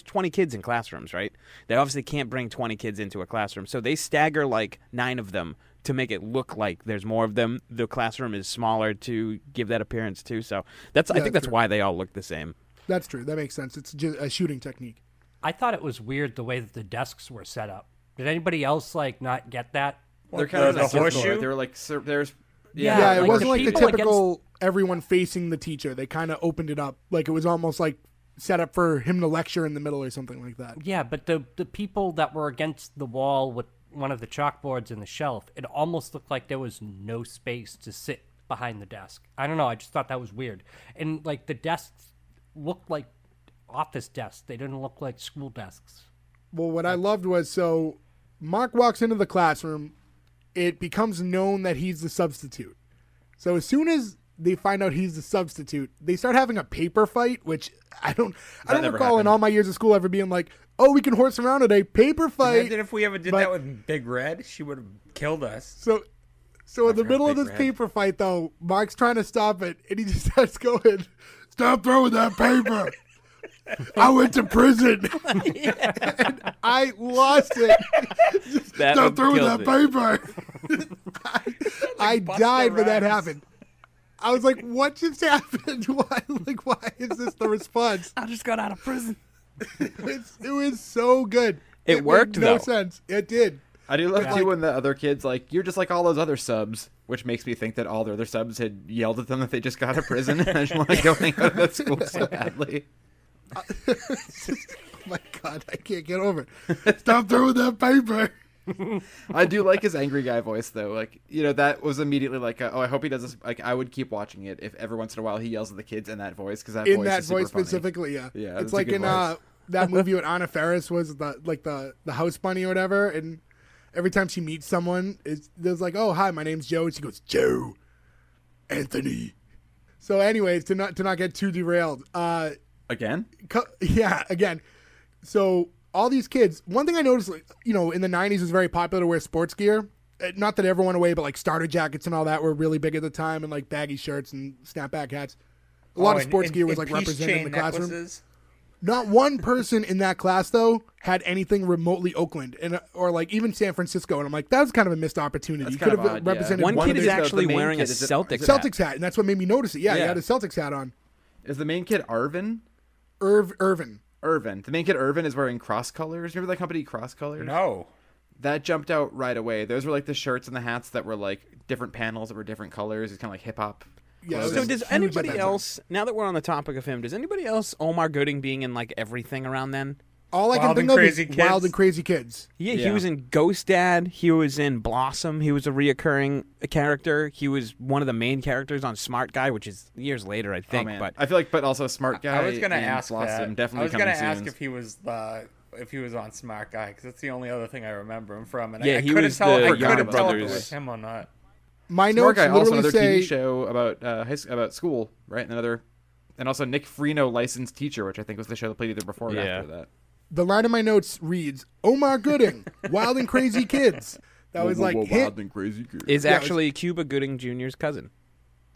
20 kids in classrooms, right? They obviously can't bring 20 kids into a classroom, so they stagger like 9 of them to make it look like there's more of them. The classroom is smaller to give that appearance too. So I think that's why they all look the same. That's true. That makes sense. It's just a shooting technique. I thought it was weird the way that the desks were set up. Did anybody else like not get that? They're kind of a horseshoe. They were like there's. Yeah, it wasn't like the typical everyone facing the teacher. They kind of opened it up. Like, it was almost like set up for him to lecture in the middle or something like that. Yeah, but the people that were against the wall with one of the chalkboards and the shelf, it almost looked like there was no space to sit behind the desk. I don't know. I just thought that was weird. And, like, the desks looked like office desks. They didn't look like school desks. Well, what I loved was, so Mark walks into the classroom. It becomes known that he's the substitute. So as soon as they find out he's the substitute, they start having a paper fight, which I don't recall in all my years of school ever being like, oh, we can horse around today, paper fight. Imagine if we ever did that with Big Red, she would have killed us. So in the middle of this paper fight, though, Mark's trying to stop it, and he just starts going, stop throwing that paper. I went to prison. And I lost it. Don't throw that paper. I died when that happened. I was like, what just happened? Why is this the response? I just got out of prison. It was so good. It worked, though. It made no sense. It did. I do love, too, when the other kids, like, you're just like all those other subs, which makes me think that all their other subs had yelled at them that they just got out of prison and I just want to go hang out of that school so badly. Oh, my God, I can't get over it. Stop throwing that paper. I do like his angry guy voice, though. Like, you know, that was immediately like, oh, I hope he does this. Like, I would keep watching it if every once in a while he yells at the kids in that voice, because that voice is super funny. Specifically, yeah. Yeah, it's like in that movie with Anna Faris was the house bunny or whatever, and every time she meets someone, there's like, oh, hi, my name's Joe. And she goes, Joe, Anthony. So anyways, to not get too derailed. Again? Yeah, again. So all these kids, one thing I noticed, you know, in the 90s, it was very popular to wear sports gear. Not that everyone away, but like starter jackets and all that were really big at the time, and like baggy shirts and snapback hats. A lot of sports gear was like represented in the classroom. Necklaces. Not one person in that class, though, had anything remotely Oakland or like even San Francisco. And I'm like, that was kind of a missed opportunity. That's you could have odd, represented yeah. One kid is actually wearing a Celtics hat. And that's what made me notice it. Yeah, he had a Celtics hat on. Is the main kid Irvin? Irvin. The main kid Irvin is wearing Cross Colors. Remember that company, Cross Colors? No. That jumped out right away. Those were like the shirts and the hats that were like different panels that were different colors. It's kind of like hip hop. Yeah, so does anybody else, now that we're on the topic of him, does anybody else Omar Gooding being in like everything around then? All I can think of is Wild and Crazy Kids. Yeah, he was in Ghost Dad. He was in Blossom. He was a reoccurring character. He was one of the main characters on Smart Guy, which is years later, I think. But I feel like, but also Smart Guy. I was going to ask Blossom, definitely. I was going to ask if he was on Smart Guy, because that's the only other thing I remember him from. And yeah, I couldn't tell if it was him or not. My Smart Guy, also another TV show about school, right? And also Nick Freno, Licensed Teacher, which I think was the show that played either before or after that. The line in my notes reads, Omar Gooding, Wild and Crazy Kids. That was like Wild and Crazy Kids. Is actually Cuba Gooding Jr.'s cousin.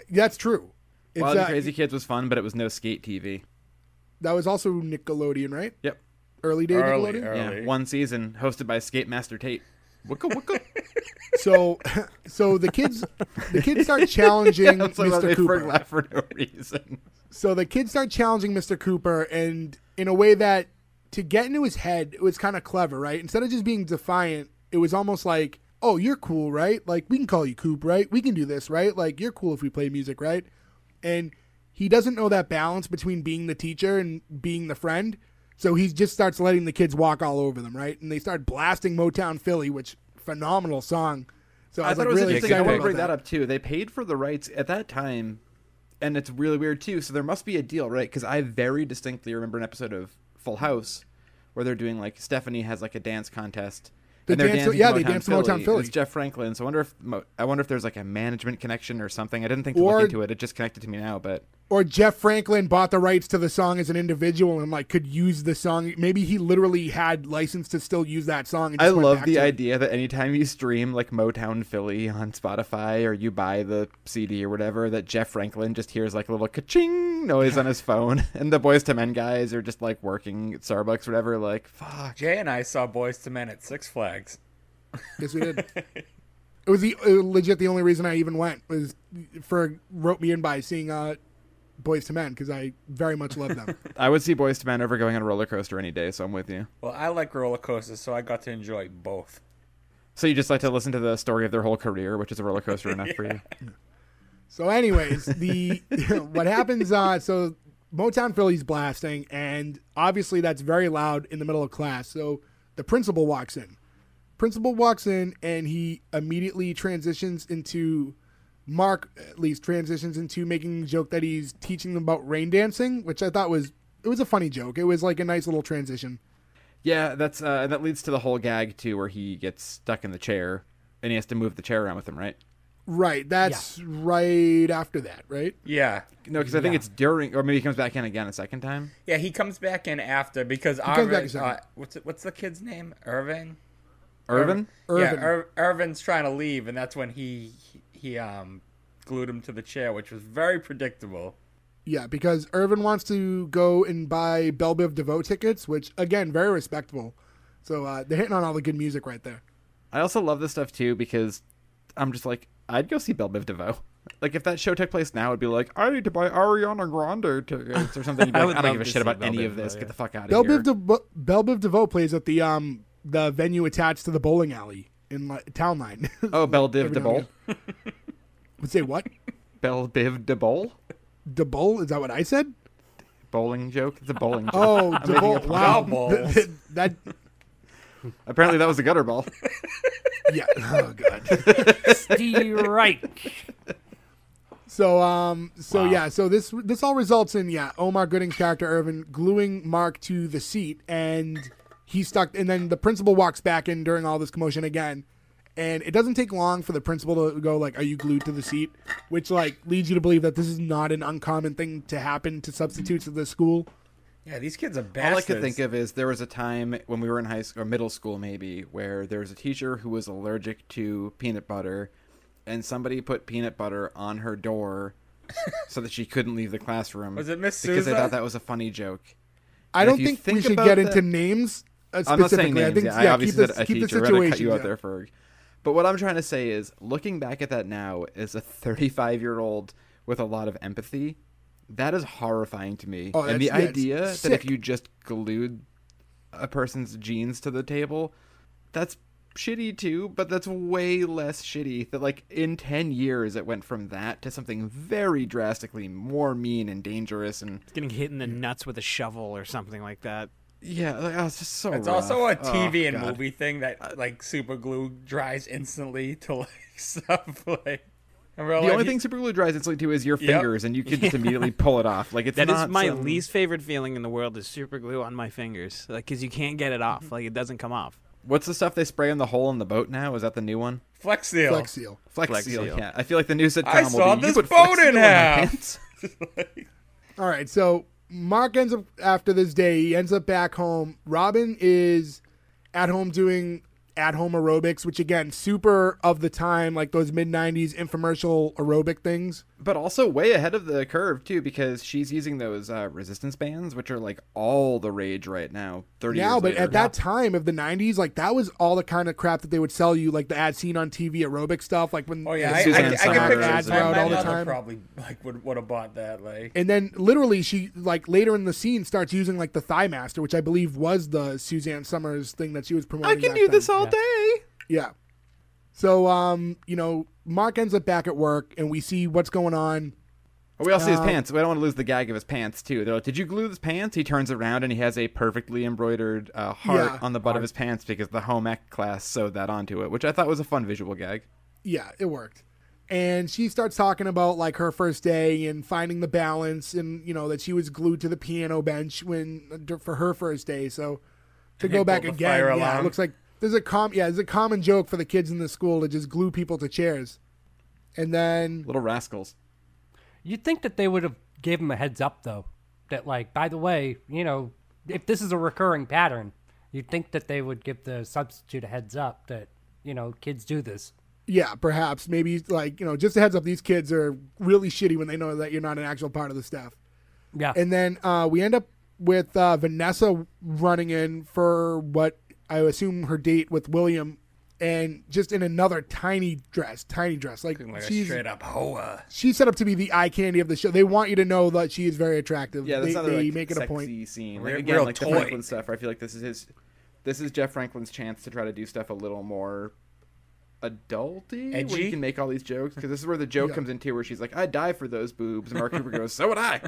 That's true. Wild and Crazy Kids was fun, but it was no skate TV. That was also Nickelodeon, right? Yep. Early Nickelodeon? Yeah, one season, hosted by Skate Master Tate. Wicca, wicca. So the kids start challenging Mr. Cooper for no reason. So the kids start challenging Mr. Cooper, and in a way that to get into his head, it was kind of clever, right? Instead of just being defiant, it was almost like, "Oh, you're cool, right? Like we can call you Coop, right? We can do this, right? Like you're cool if we play music, right?" And he doesn't know that balance between being the teacher and being the friend. So he just starts letting the kids walk all over them, right? And they start blasting Motown Philly, which phenomenal song. So I thought it was really interesting. I want to bring that up too. They paid for the rights at that time, and it's really weird too. So there must be a deal, right? Because I very distinctly remember an episode of Full House where they're doing like Stephanie has like a dance contest. They dance to Motown Philly. It's Jeff Franklin. So I wonder if there's like a management connection or something. I didn't think to look into it. It just connected to me now, but. Or Jeff Franklin bought the rights to the song as an individual and like could use the song. Maybe he literally had license to still use that song. And I love the idea that anytime you stream like Motown Philly on Spotify or you buy the CD or whatever, that Jeff Franklin just hears like a little ka-ching noise on his phone, and the Boyz II Men guys are just like working at Starbucks or whatever. Like fuck. Jay and I saw Boyz II Men at Six Flags. Yes, we did. It was legit the only reason I even went was for wrote me in by seeing Boyz II Men, because I very much love them. I would see Boyz II Men over going on a roller coaster any day, so I'm with you. Well, I like roller coasters, so I got to enjoy both. So you just like to listen to the story of their whole career, which is a roller coaster enough for you. So anyways, what happens, so Motown Philly's blasting, and obviously that's very loud in the middle of class, so the principal walks in. And he immediately transitions into... Mark, at least, transitions into making a joke that he's teaching them about rain dancing, which I thought was a funny joke. It was like a nice little transition. Yeah, that's that leads to the whole gag, too, where he gets stuck in the chair, and he has to move the chair around with him, right? Right. That's right after that, right? Yeah. No, because I think it's during, or maybe he comes back in again a second time. Yeah, he comes back in after, because what's the kid's name? Irvin? Irvin. Yeah, Irvin's trying to leave, and that's when he glued him to the chair, which was very predictable. Yeah, because Irvin wants to go and buy Bell Biv DeVoe tickets, which, again, very respectable. So they're hitting on all the good music right there. I also love this stuff, too, because I'm just like, I'd go see Bell Biv DeVoe. Like, if that show took place now, it'd be like, I need to buy Ariana Grande tickets or something. Like, I don't give a shit about any of this. Get the fuck out of here. Bell Biv DeVoe plays at the venue attached to the bowling alley in Townline. Oh, Bell Biv DeVoe? Would say what? Bell Biv DeVoe? DeBowl? Is that what I said? Bowling joke? It's a bowling joke. Oh, DeBowl. Wow. That... Apparently that was a gutter ball. Yeah. Oh, God. Strike. So wow. Yeah. So this all results in, Omar Gooding's character, Irvin, gluing Mark to the seat. And he's stuck. And then the principal walks back in during all this commotion again. And it doesn't take long for the principal to go, like, are you glued to the seat? Which, like, leads you to believe that this is not an uncommon thing to happen to substitutes at the school. Yeah, these kids are bastards. All I could think of is there was a time when we were in high school, or middle school maybe, where there was a teacher who was allergic to peanut butter, and somebody put peanut butter on her door so that she couldn't leave the classroom. Was it Miss Sousa? Because they thought that was a funny joke. I don't think we should get into names specifically. I'm not saying names. I obviously said a teacher. I'm going to cut you out there, Ferg. But what I'm trying to say is, looking back at that now as a 35-year-old with a lot of empathy, that is horrifying to me. Oh, and the idea that if you just glued a person's jeans to the table, that's shitty too, but that's way less shitty. That, like, in 10 years, it went from that to something very drastically more mean and dangerous. And it's getting hit in the nuts with a shovel or something like that. Yeah, like, it's just so. It's rough. Also a TV and movie thing that, like, super glue dries instantly to, like, stuff. Like, the only thing super glue dries instantly to is your fingers, and you can just immediately pull it off. Like, it's that not is my least favorite feeling in the world is super glue on my fingers, like, because you can't get it off. Like, it doesn't come off. What's the stuff they spray on the hole in the boat now? Is that the new one? Flex Seal. Flex Seal. Flex Seal. Yeah, I feel like the new sitcom will be. I saw this boat in half. All right, so. Mark ends up, after this day, he ends up back home. Robin is at home doing at-home aerobics, which, again, super of the time, like those mid-90s infomercial aerobic things. But also way ahead of the curve, too, because she's using those resistance bands, which are, like, all the rage right now, 30 years later. At that time of the 90s, like, that was all the kind of crap that they would sell you, like the ad seen on TV aerobic stuff. Like, when I can picture ads out all the time. Probably, like, would have bought that. Like, and then literally she, like, later in the scene starts using, like, the Thigh Master, which I believe was the Suzanne Summers thing that she was promoting. I can do this all day. Yeah. So, Mark ends up back at work, and we see what's going on. We all see his pants. We don't want to lose the gag of his pants, too. They're like, did you glue his pants? He turns around, and he has a perfectly embroidered heart on the butt of his pants because the home ec class sewed that onto it, which I thought was a fun visual gag. Yeah, it worked. And she starts talking about, like, her first day and finding the balance and, that she was glued to the piano bench for her first day. So to go back again, it looks like there's a common joke for the kids in the school to just glue people to chairs. And then... Little rascals. You'd think that they would have gave him a heads up, though. That, like, by the way, if this is a recurring pattern, you'd think that they would give the substitute a heads up that, kids do this. Yeah, perhaps. Maybe, like, just a heads up, these kids are really shitty when they know that you're not an actual part of the staff. Yeah. And then we end up with Vanessa running in for what... I assume her date with William, and just in another tiny dress. Like she's a straight up hoa. She's set up to be the eye candy of the show. They want you to know that she is very attractive. Yeah, that's they make it a point. Sexy scene. Like, again, like the Franklin stuff. I feel like this is Jeff Franklin's chance to try to do stuff a little more adulty, edgy? Where you can make all these jokes, because this is where the joke comes into, where she's like, I'd die for those boobs, and Mark Cooper goes, so would I.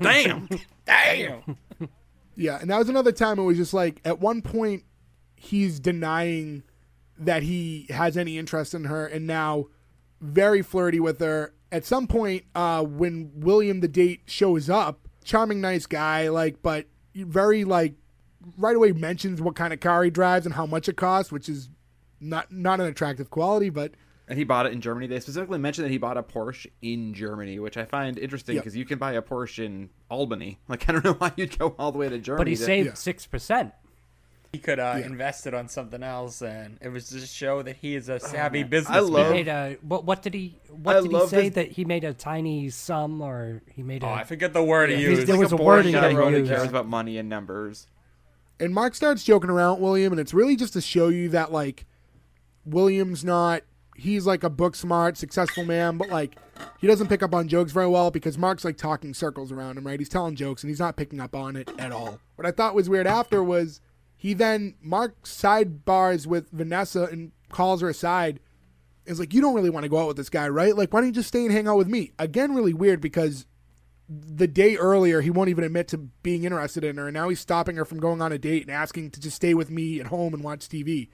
Damn. Yeah, and that was another time it was just like, at one point, he's denying that he has any interest in her, and now very flirty with her. At some point, when William the date shows up, charming, nice guy, like, but very, like, right away mentions what kind of car he drives and how much it costs, which is not an attractive quality, but... And he bought it in Germany. They specifically mentioned that he bought a Porsche in Germany, which I find interesting because you can buy a Porsche in Albany. Like, I don't know why you'd go all the way to Germany. But he saved 6%. He could invest it on something else, and it was just show that he is a savvy businessman. What did he say that he made a tiny sum, or he made a... Oh, I forget the word he used. There was a word that he only cares about money and numbers. And Mark starts joking around, William, and it's really just to show you that, like, William's not... He's, like, a book-smart, successful man, but, like, he doesn't pick up on jokes very well because Mark's, like, talking circles around him, right? He's telling jokes, and he's not picking up on it at all. What I thought was weird after was Mark sidebars with Vanessa and calls her aside. Is like, you don't really want to go out with this guy, right? Like, why don't you just stay and hang out with me? Again, really weird because the day earlier, he won't even admit to being interested in her, and now he's stopping her from going on a date and asking to just stay with me at home and watch TV.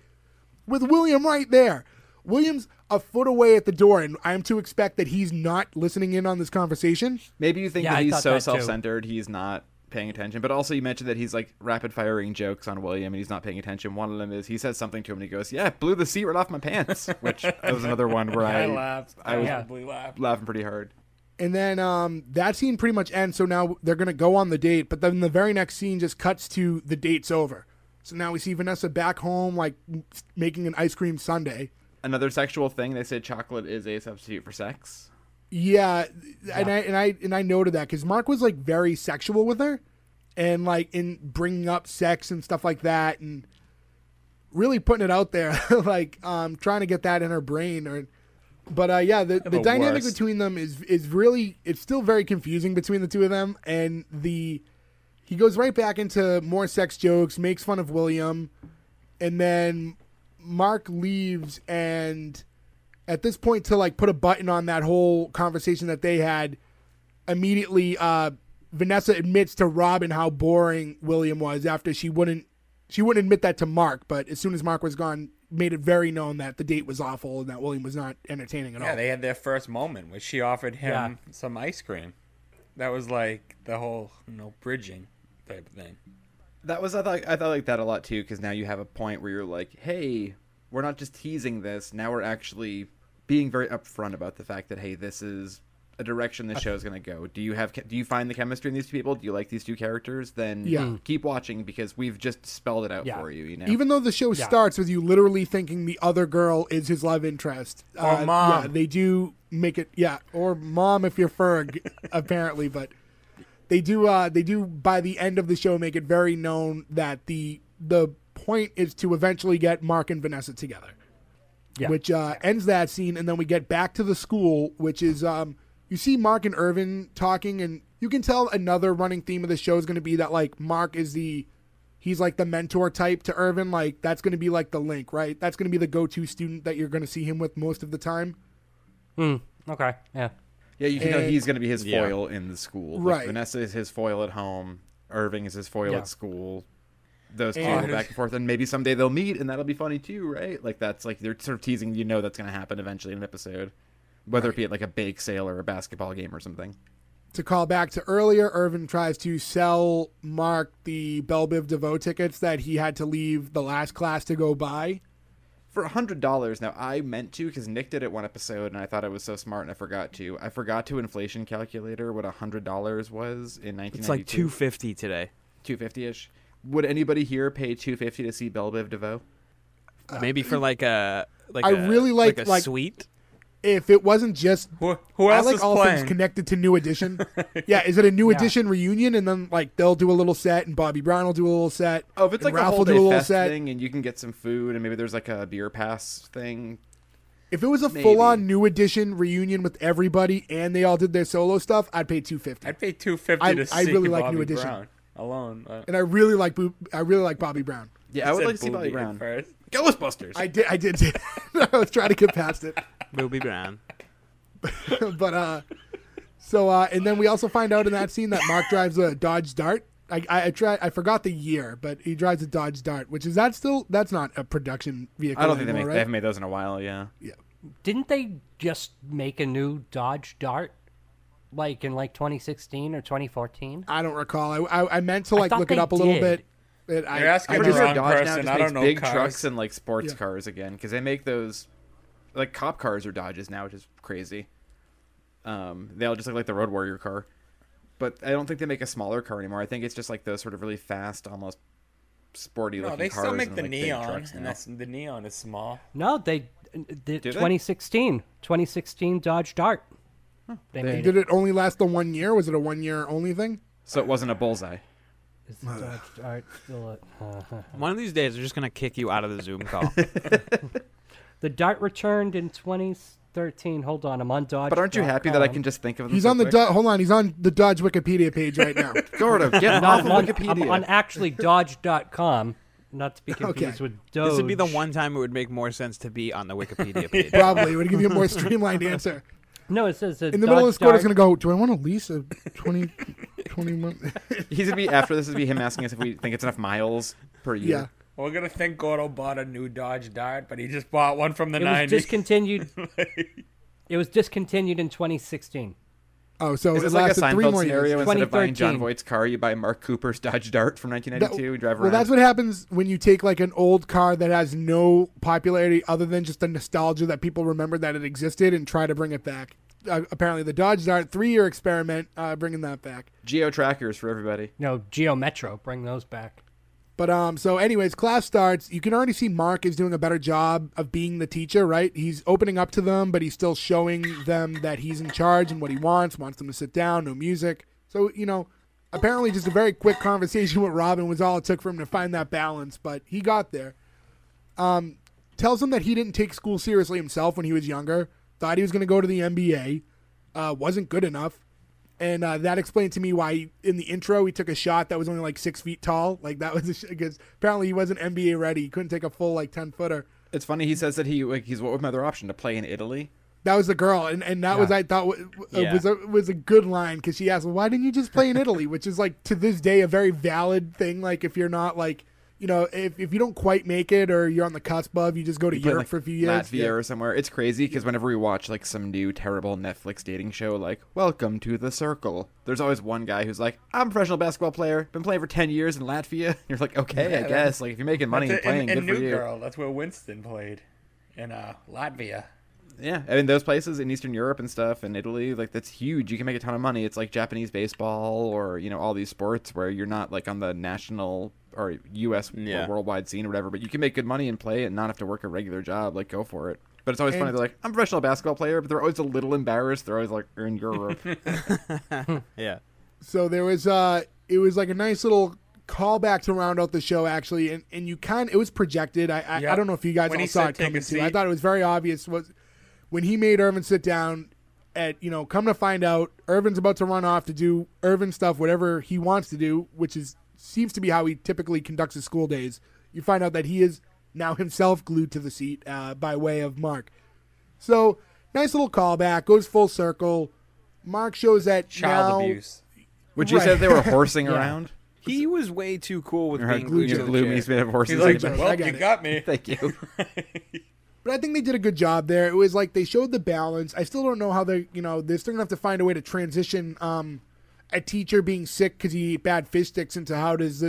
With William right there. William's a foot away at the door, and I'm to expect that he's not listening in on this conversation. Maybe you think that he's so self-centered, he's not paying attention. But also you mentioned that he's like rapid-firing jokes on William, and he's not paying attention. One of them is he says something to him, and he goes, yeah, blew the seat right off my pants, which was another one where I was laughing pretty hard. And then that scene pretty much ends, so now they're going to go on the date. But then the very next scene just cuts to the date's over. So now we see Vanessa back home, like, making an ice cream sundae. Another sexual thing, they said chocolate is a substitute for sex. Yeah, yeah. And I noted that because Mark was like very sexual with her, and like in bringing up sex and stuff like that, and really putting it out there, like trying to get that in her brain. But the dynamic between them is really, it's still very confusing between the two of them, and he goes right back into more sex jokes, makes fun of William, and then Mark leaves, and at this point, to like put a button on that whole conversation that they had, immediately Vanessa admits to Robin how boring William was after she wouldn't admit that to Mark, but as soon as Mark was gone, made it very known that the date was awful and that William was not entertaining at all. Yeah, they had their first moment where she offered him some ice cream. That was like the whole bridging type of thing. That was I thought like that a lot too, because now you have a point where you're like, hey, we're not just teasing this. Now we're actually being very upfront about the fact that, hey, this is a direction the show's going to go. Do you find the chemistry in these two people? Do you like these two characters? Then keep watching, because we've just spelled it out for you. You know, even though the show starts with you literally thinking the other girl is his love interest, or mom, they do make it or mom if you're Ferg, apparently, but. They do by the end of the show make it very known that the point is to eventually get Mark and Vanessa together, which ends that scene. And then we get back to the school, which is you see Mark and Irvin talking, and you can tell another running theme of the show is going to be that, like, Mark is he's like the mentor type to Irvin. Like, that's going to be like the link, right? That's going to be the go-to student that you're going to see him with most of the time. Okay. Yeah. Yeah, you can know he's going to be his foil in the school. Right. Like, Vanessa is his foil at home. Irving is his foil at school. Those two go back and forth. And maybe someday they'll meet, and that'll be funny too, right? Like, that's like they're sort of teasing, that's going to happen eventually in an episode, whether it be at like a bake sale or a basketball game or something. To call back to earlier, Irvin tries to sell Mark the Bell Biv DeVoe tickets that he had to leave the last class to go buy. For $100, now I meant to, because Nick did it one episode, and I thought I was so smart, and I forgot to. I forgot to inflation calculator what $100 was in 1992. It's like $250 today. $250-ish. Would anybody here pay $250 to see Bell Biv DeVoe? Maybe for like a suite. If it wasn't just who else is all playing? Things connected to New Edition. Is it a New Edition reunion, and then like they'll do a little set, and Bobby Brown will do a little set. Oh, if it's like Ralph a whole day fest thing, and you can get some food, and maybe there's like a beer pass thing. If it was a full-on New Edition reunion with everybody, and they all did their solo stuff, I'd pay $250. I'd pay $250 to see Bobby Brown. I really like New Edition alone, and I really like Bobby Brown. Yeah, I would like to see Bobby Brown first. Ghostbusters. I did. Let's try to get past it. Booby Brown. But and then we also find out in that scene that Mark drives a Dodge Dart. I forgot the year, but he drives a Dodge Dart, which that's not a production vehicle. I don't think they haven't made those in a while. Yeah. Didn't they just make a new Dodge Dart? Like in 2016 or 2014? I don't recall. I meant to look it up a little bit. You're asking the wrong person. I don't know. Big cars. Trucks and like sports cars again, because they make those like cop cars or Dodges now, which is crazy. They all just look like the Road Warrior car, but I don't think they make a smaller car anymore. I think it's just like those sort of really fast, almost sporty looking cars. No, they still make the neon, and that's, the neon is small. No, they 2016 Dodge Dart. Huh. They did it only last the 1 year? Was it a 1 year only thing? So it wasn't a bullseye. Is the Dodge Dart still a... One of these days, they're just going to kick you out of the Zoom call. The Dart returned in 2013. Hold on, I'm on Dodge. But aren't you happy that I can just think of them? He's on the hold on. He's on the Dodge Wikipedia page right now. Sort of. Get off of Wikipedia. I'm on actually Dodge.com. Not to be confused with Doge. This would be the one time it would make more sense to be on the Wikipedia page. Probably. It would give you a more streamlined answer. No, it says in the middle of the quote, it's going to go, do I want to lease a 20 month? He's going to be, after this, is be him asking us if we think it's enough miles per year. Yeah. Well, we're going to think Gordo bought a new Dodge Dart, but he just bought one from the 90s. It was discontinued in 2016. Oh, so it lasted like a 3 more years. Instead of buying John Voight's car, you buy Mark Cooper's Dodge Dart from 1992 and drive around. Well, that's what happens when you take like an old car that has no popularity other than just the nostalgia that people remember that it existed and try to bring it back. Apparently, the Dodge Dart 3-year experiment bringing that back. Geo Trackers for everybody. No, Geo Metro, bring those back. But so anyways, class starts. You can already see Mark is doing a better job of being the teacher, right? He's opening up to them, but he's still showing them that he's in charge and what he wants them to sit down, no music. So, you know, apparently just a very quick conversation with Robin was all it took for him to find that balance, but he got there. Tells him that he didn't take school seriously himself when he was younger, thought he was going to go to the NBA, wasn't good enough. And that explained to me why in the intro he took a shot that was only like 6 feet tall. Like that was because apparently he wasn't NBA ready. He couldn't take a full like 10-footer. It's funny he says that he's what was my other option to play in Italy. That was the girl, and that was I thought was a good line because she asked, well, "Why didn't you just play in Italy?" Which is like to this day a very valid thing. Like if you're not like you know if you don't quite make it or you're on the cusp of, you just go to Europe for a few years, Latvia or somewhere. It's crazy because whenever we watch like some new terrible Netflix dating show like Welcome to the Circle, there's always one guy who's like, I'm a professional basketball player, been playing for 10 years in Latvia. You're like, okay, I guess like if you're making money and playing, good for you. Girl, that's where Winston played in Latvia. Yeah, I mean those places in Eastern Europe and stuff, and Italy, like that's huge. You can make a ton of money. It's like Japanese baseball, or you know all these sports where you're not like on the national or U.S. or worldwide scene or whatever, but you can make good money and play and not have to work a regular job. Like go for it. But it's always funny. They're like, I'm a professional basketball player, but they're always a little embarrassed. They're always like, in Europe. Yeah. So there was it was like a nice little callback to round out the show actually, and you it was projected. I don't know if you guys all saw it coming too. I thought it was very obvious when he made Irvin sit down at, you know, come to find out, Irvin's about to run off to do Irvin stuff, whatever he wants to do, which seems to be how he typically conducts his school days. You find out that he is now himself glued to the seat by way of Mark. So, nice little callback, goes full circle. Mark shows that child abuse. Would you say they were horsing around? He was way too cool with being glued to the chair. He's made of horses. He's like, well, you got me. Thank you. But I think they did a good job there. It was like they showed the balance. I still don't know how they're still going to have to find a way to transition a teacher being sick because he ate bad fish sticks into how does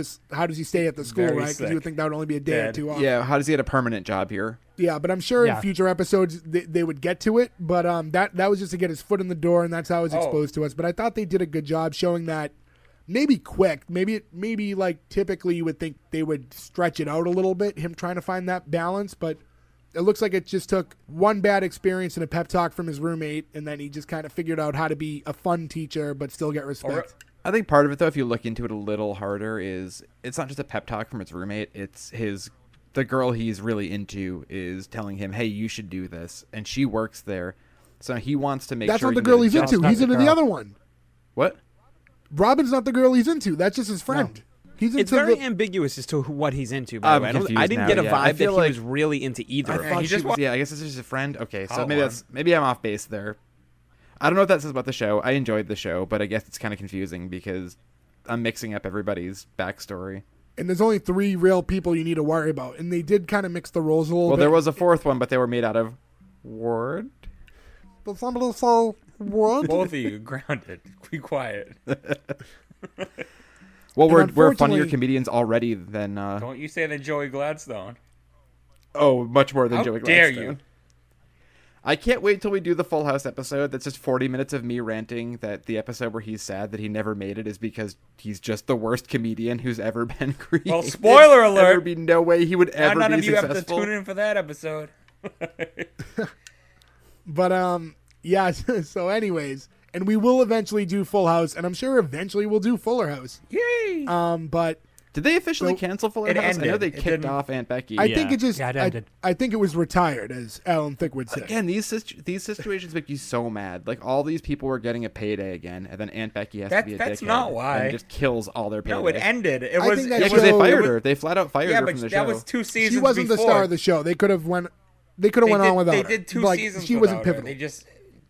he stay at the school, right? Because you would think that would only be a day or two off. Yeah, how does he get a permanent job here? Yeah, but I'm sure in future episodes they would get to it. But that was just to get his foot in the door, and that's how it was exposed to us. But I thought they did a good job showing that maybe quick. Maybe like typically you would think they would stretch it out a little bit, him trying to find that balance, but... It looks like it just took one bad experience and a pep talk from his roommate, and then he just kind of figured out how to be a fun teacher but still get respect. I think part of it, though, if you look into it a little harder, is it's not just a pep talk from his roommate. It's the girl he's really into is telling him, hey, you should do this, and she works there. So he wants to make sure... That's not the girl he's into. He's into the other one. What? Robin's not the girl he's into. That's just his friend. No. It's very ambiguous as to what he's into. By the way, I didn't get a vibe that he was really into either. I guess it's just a friend. Okay, so maybe I'm off base there. I don't know what that says about the show. I enjoyed the show, but I guess it's kind of confusing because I'm mixing up everybody's backstory. And there's only 3 real people you need to worry about, and they did kind of mix the roles a little bit. Well, there was a 4th one, but they were made out of wood. Both of you grounded. Be quiet. Well, we're funnier comedians already than... Don't you say that Joey Gladstone. Oh, much more than Joey Gladstone. How dare you. I can't wait till we do the Full House episode. That's just 40 minutes of me ranting that the episode where he's sad that he never made it is because he's just the worst comedian who's ever been created. Well, spoiler alert. There would be no way he would ever be successful. None of you have to tune in for that episode. But, yeah, so anyways, and we will eventually do Full House, and I'm sure eventually we'll do Fuller House. Yay! But... Did they officially cancel Fuller House? Ended. I know they kicked off Aunt Becky. I think it just... Yeah, it ended. I think it was retired, as Alan Thicke would say. Again, these situations make you so mad. Like, all these people were getting a payday again, and then Aunt Becky has to be a dickhead. That's not why. And just kills all their payday. No, it ended. It was... Yeah, because they fired her. They flat out fired her from the show. Yeah, but that was 2 seasons before. She wasn't the star of the show. They could have went on without her. They did two seasons she wasn't pivotal. They just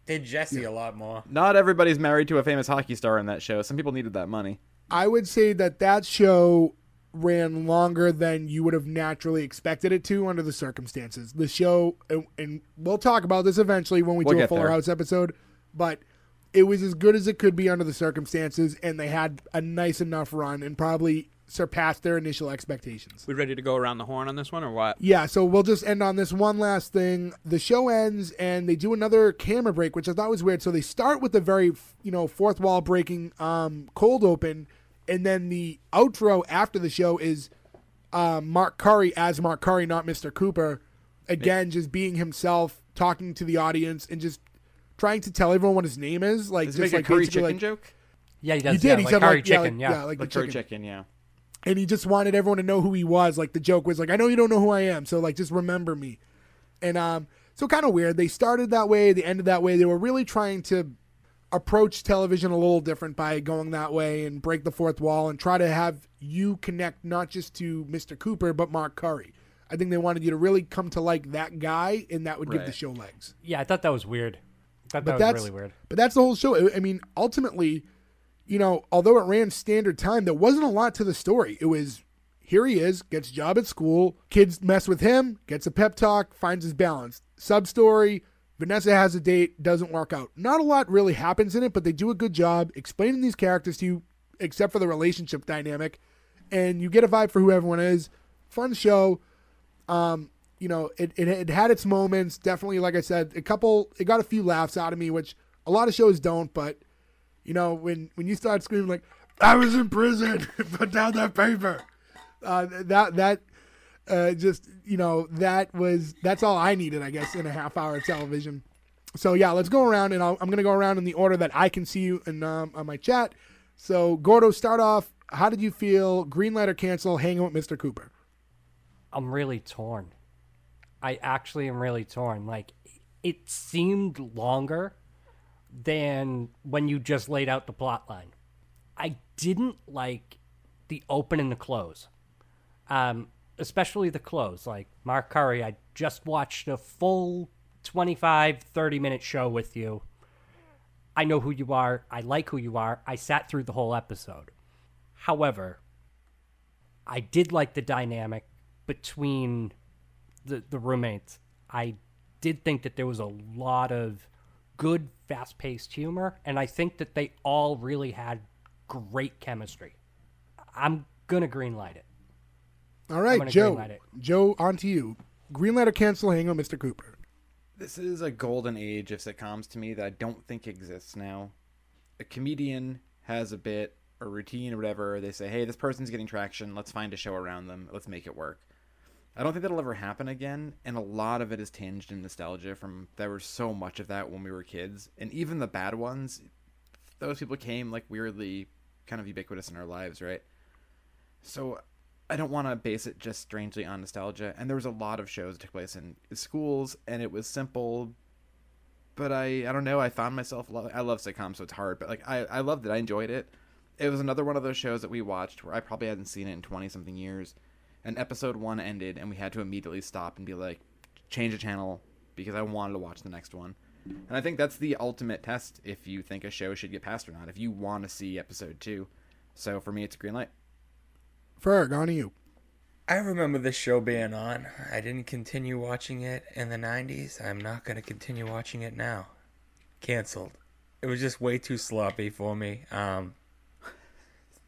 did Jesse a lot more. Not everybody's married to a famous hockey star in that show. Some people needed that money. I would say that show ran longer than you would have naturally expected it to under the circumstances. The show, and we'll talk about this eventually when we'll do a Fuller House episode, but it was as good as it could be under the circumstances, and they had a nice enough run and probably surpassed their initial expectations. We ready to go around the horn on this one or what? Yeah, so we'll just end on this one last thing. The show ends, and they do another camera break, which I thought was weird. So they start with the very, fourth wall breaking cold open. And then the outro after the show is Mark Curry as Mark Curry, not Mr. Cooper. Again, just being himself, talking to the audience, and just trying to tell everyone what his name is. Like, does he make a curry chicken joke? Yeah, he does. He did. He said, curry chicken, yeah. Like curry chicken, yeah. And he just wanted everyone to know who he was. Like, the joke was, like, I know you don't know who I am, so, like, just remember me. And so kind of weird. They started that way. They ended that way. They were really trying to approach television a little different by going that way and break the fourth wall and try to have you connect not just to Mr. Cooper, but Mark Curry. I think they wanted you to really come to like that guy, and that would give the show legs. Yeah, I thought that was weird. That was really weird. But that's the whole show. I mean, ultimately, although it ran standard time, there wasn't a lot to the story. It was, here he is, gets a job at school, kids mess with him, gets a pep talk, finds his balance. Sub-story, Vanessa has a date, doesn't work out. Not a lot really happens in it, but they do a good job explaining these characters to you, except for the relationship dynamic, and you get a vibe for who everyone is. Fun show. It had its moments. Definitely, like I said, it got a few laughs out of me, which a lot of shows don't, but, when you start screaming, like, I was in prison, put down that paper, that's all I needed, I guess, in a half hour of television. So yeah, let's go around, and I'm going to go around in the order that I can see you in, on my chat. So Gordo, start off. How did you feel? Greenlight or cancel Hanging with Mr. Cooper? I'm really torn. I actually am really torn. Like, it seemed longer than when you just laid out the plot line. I didn't like the open and the close. Especially the close, like Mark Curry. I just watched a full 25-30 minute show with you. I know who you are. I like who you are. I sat through the whole episode. However, I did like the dynamic between the roommates. I did think that there was a lot of good, fast-paced humor, and I think that they all really had great chemistry. I'm going to greenlight it. All right, Joe, on to you. Greenlight or cancel Hanging with Mr. Cooper? This is a golden age of sitcoms to me that I don't think exists now. A comedian has a bit, a routine, or whatever. They say, hey, this person's getting traction. Let's find a show around them. Let's make it work. I don't think that'll ever happen again, and a lot of it is tinged in nostalgia. There was so much of that when we were kids, and even the bad ones, those people came like weirdly kind of ubiquitous in our lives, right? So I don't want to base it just strangely on nostalgia. And there was a lot of shows that took place in schools, and it was simple. But I don't know. I found myself... I love sitcoms, so it's hard. But like I loved it. I enjoyed it. It was another one of those shows that we watched where I probably hadn't seen it in 20-something years. And episode 1 ended, and we had to immediately stop and be like, change the channel, because I wanted to watch the next one. And I think that's the ultimate test if you think a show should get passed or not, if you want to see episode 2. So for me, it's a green light. Ferg, on to you. I remember this show being on. I didn't continue watching it in the 90s. I'm not going to continue watching it now. Canceled. It was just way too sloppy for me.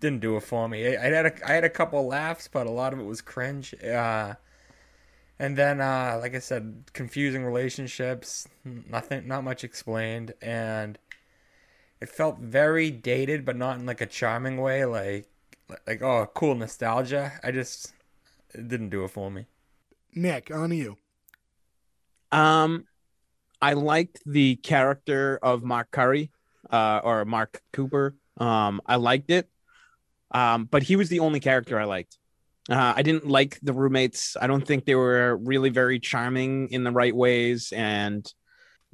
Didn't do it for me. I had a couple laughs, but a lot of it was cringe. And then, like I said, confusing relationships, nothing, not much explained, and it felt very dated, but not in like a charming way, like oh, cool nostalgia. It didn't do it for me. Nick, on to you. I liked the character of Mark Curry, or Mark Cooper. I liked it, but he was the only character I liked. I didn't like the roommates. I don't think they were really very charming in the right ways. And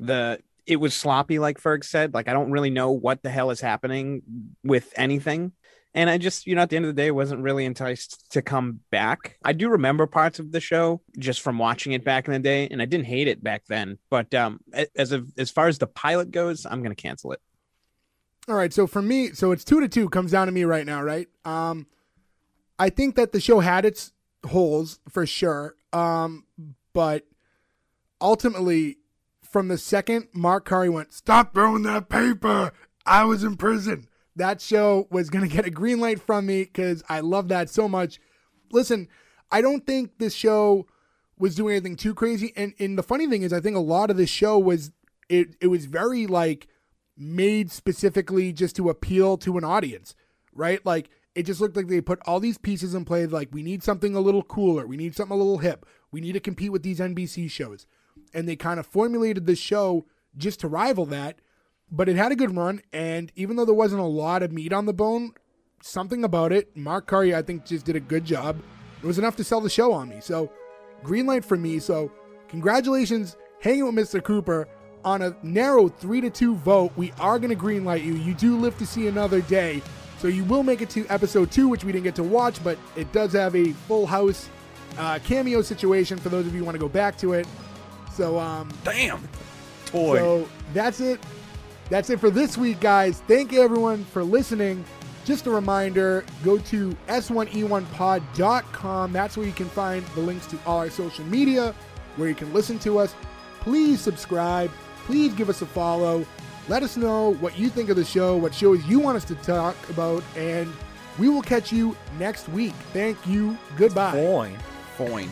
it was sloppy, like Ferg said. Like, I don't really know what the hell is happening with anything. And I just, at the end of the day, wasn't really enticed to come back. I do remember parts of the show just from watching it back in the day. And I didn't hate it back then. But as far as the pilot goes, I'm going to cancel it. All right. So for me, it's 2-2 comes down to me right now, right? I think that the show had its holes for sure, but ultimately, from the second Mark Curry went, "Stop throwing that paper," I was in prison. That show was going to get a green light from me because I love that so much. Listen, I don't think this show was doing anything too crazy, and the funny thing is, I think a lot of this show was it was very like made specifically just to appeal to an audience, right? Like, it just looked like they put all these pieces in play. Like, we need something a little cooler. We need something a little hip. We need to compete with these NBC shows. And they kind of formulated this show just to rival that. But it had a good run. And even though there wasn't a lot of meat on the bone, something about it, Mark Curry, I think, just did a good job. It was enough to sell the show on me. So green light for me. So congratulations, Hanging with Mr. Cooper. On a narrow 3-2 vote, we are going to green light you. You do live to see another day. So you will make it to episode 2, which we didn't get to watch, but it does have a Full House cameo situation for those of you who want to go back to it. So, damn. Toy. So that's it. That's it for this week, guys. Thank you, everyone, for listening. Just a reminder, go to s1e1pod.com. That's where you can find the links to all our social media, where you can listen to us. Please subscribe. Please give us a follow. Let us know what you think of the show, what shows you want us to talk about, and we will catch you next week. Thank you. Goodbye. Foin.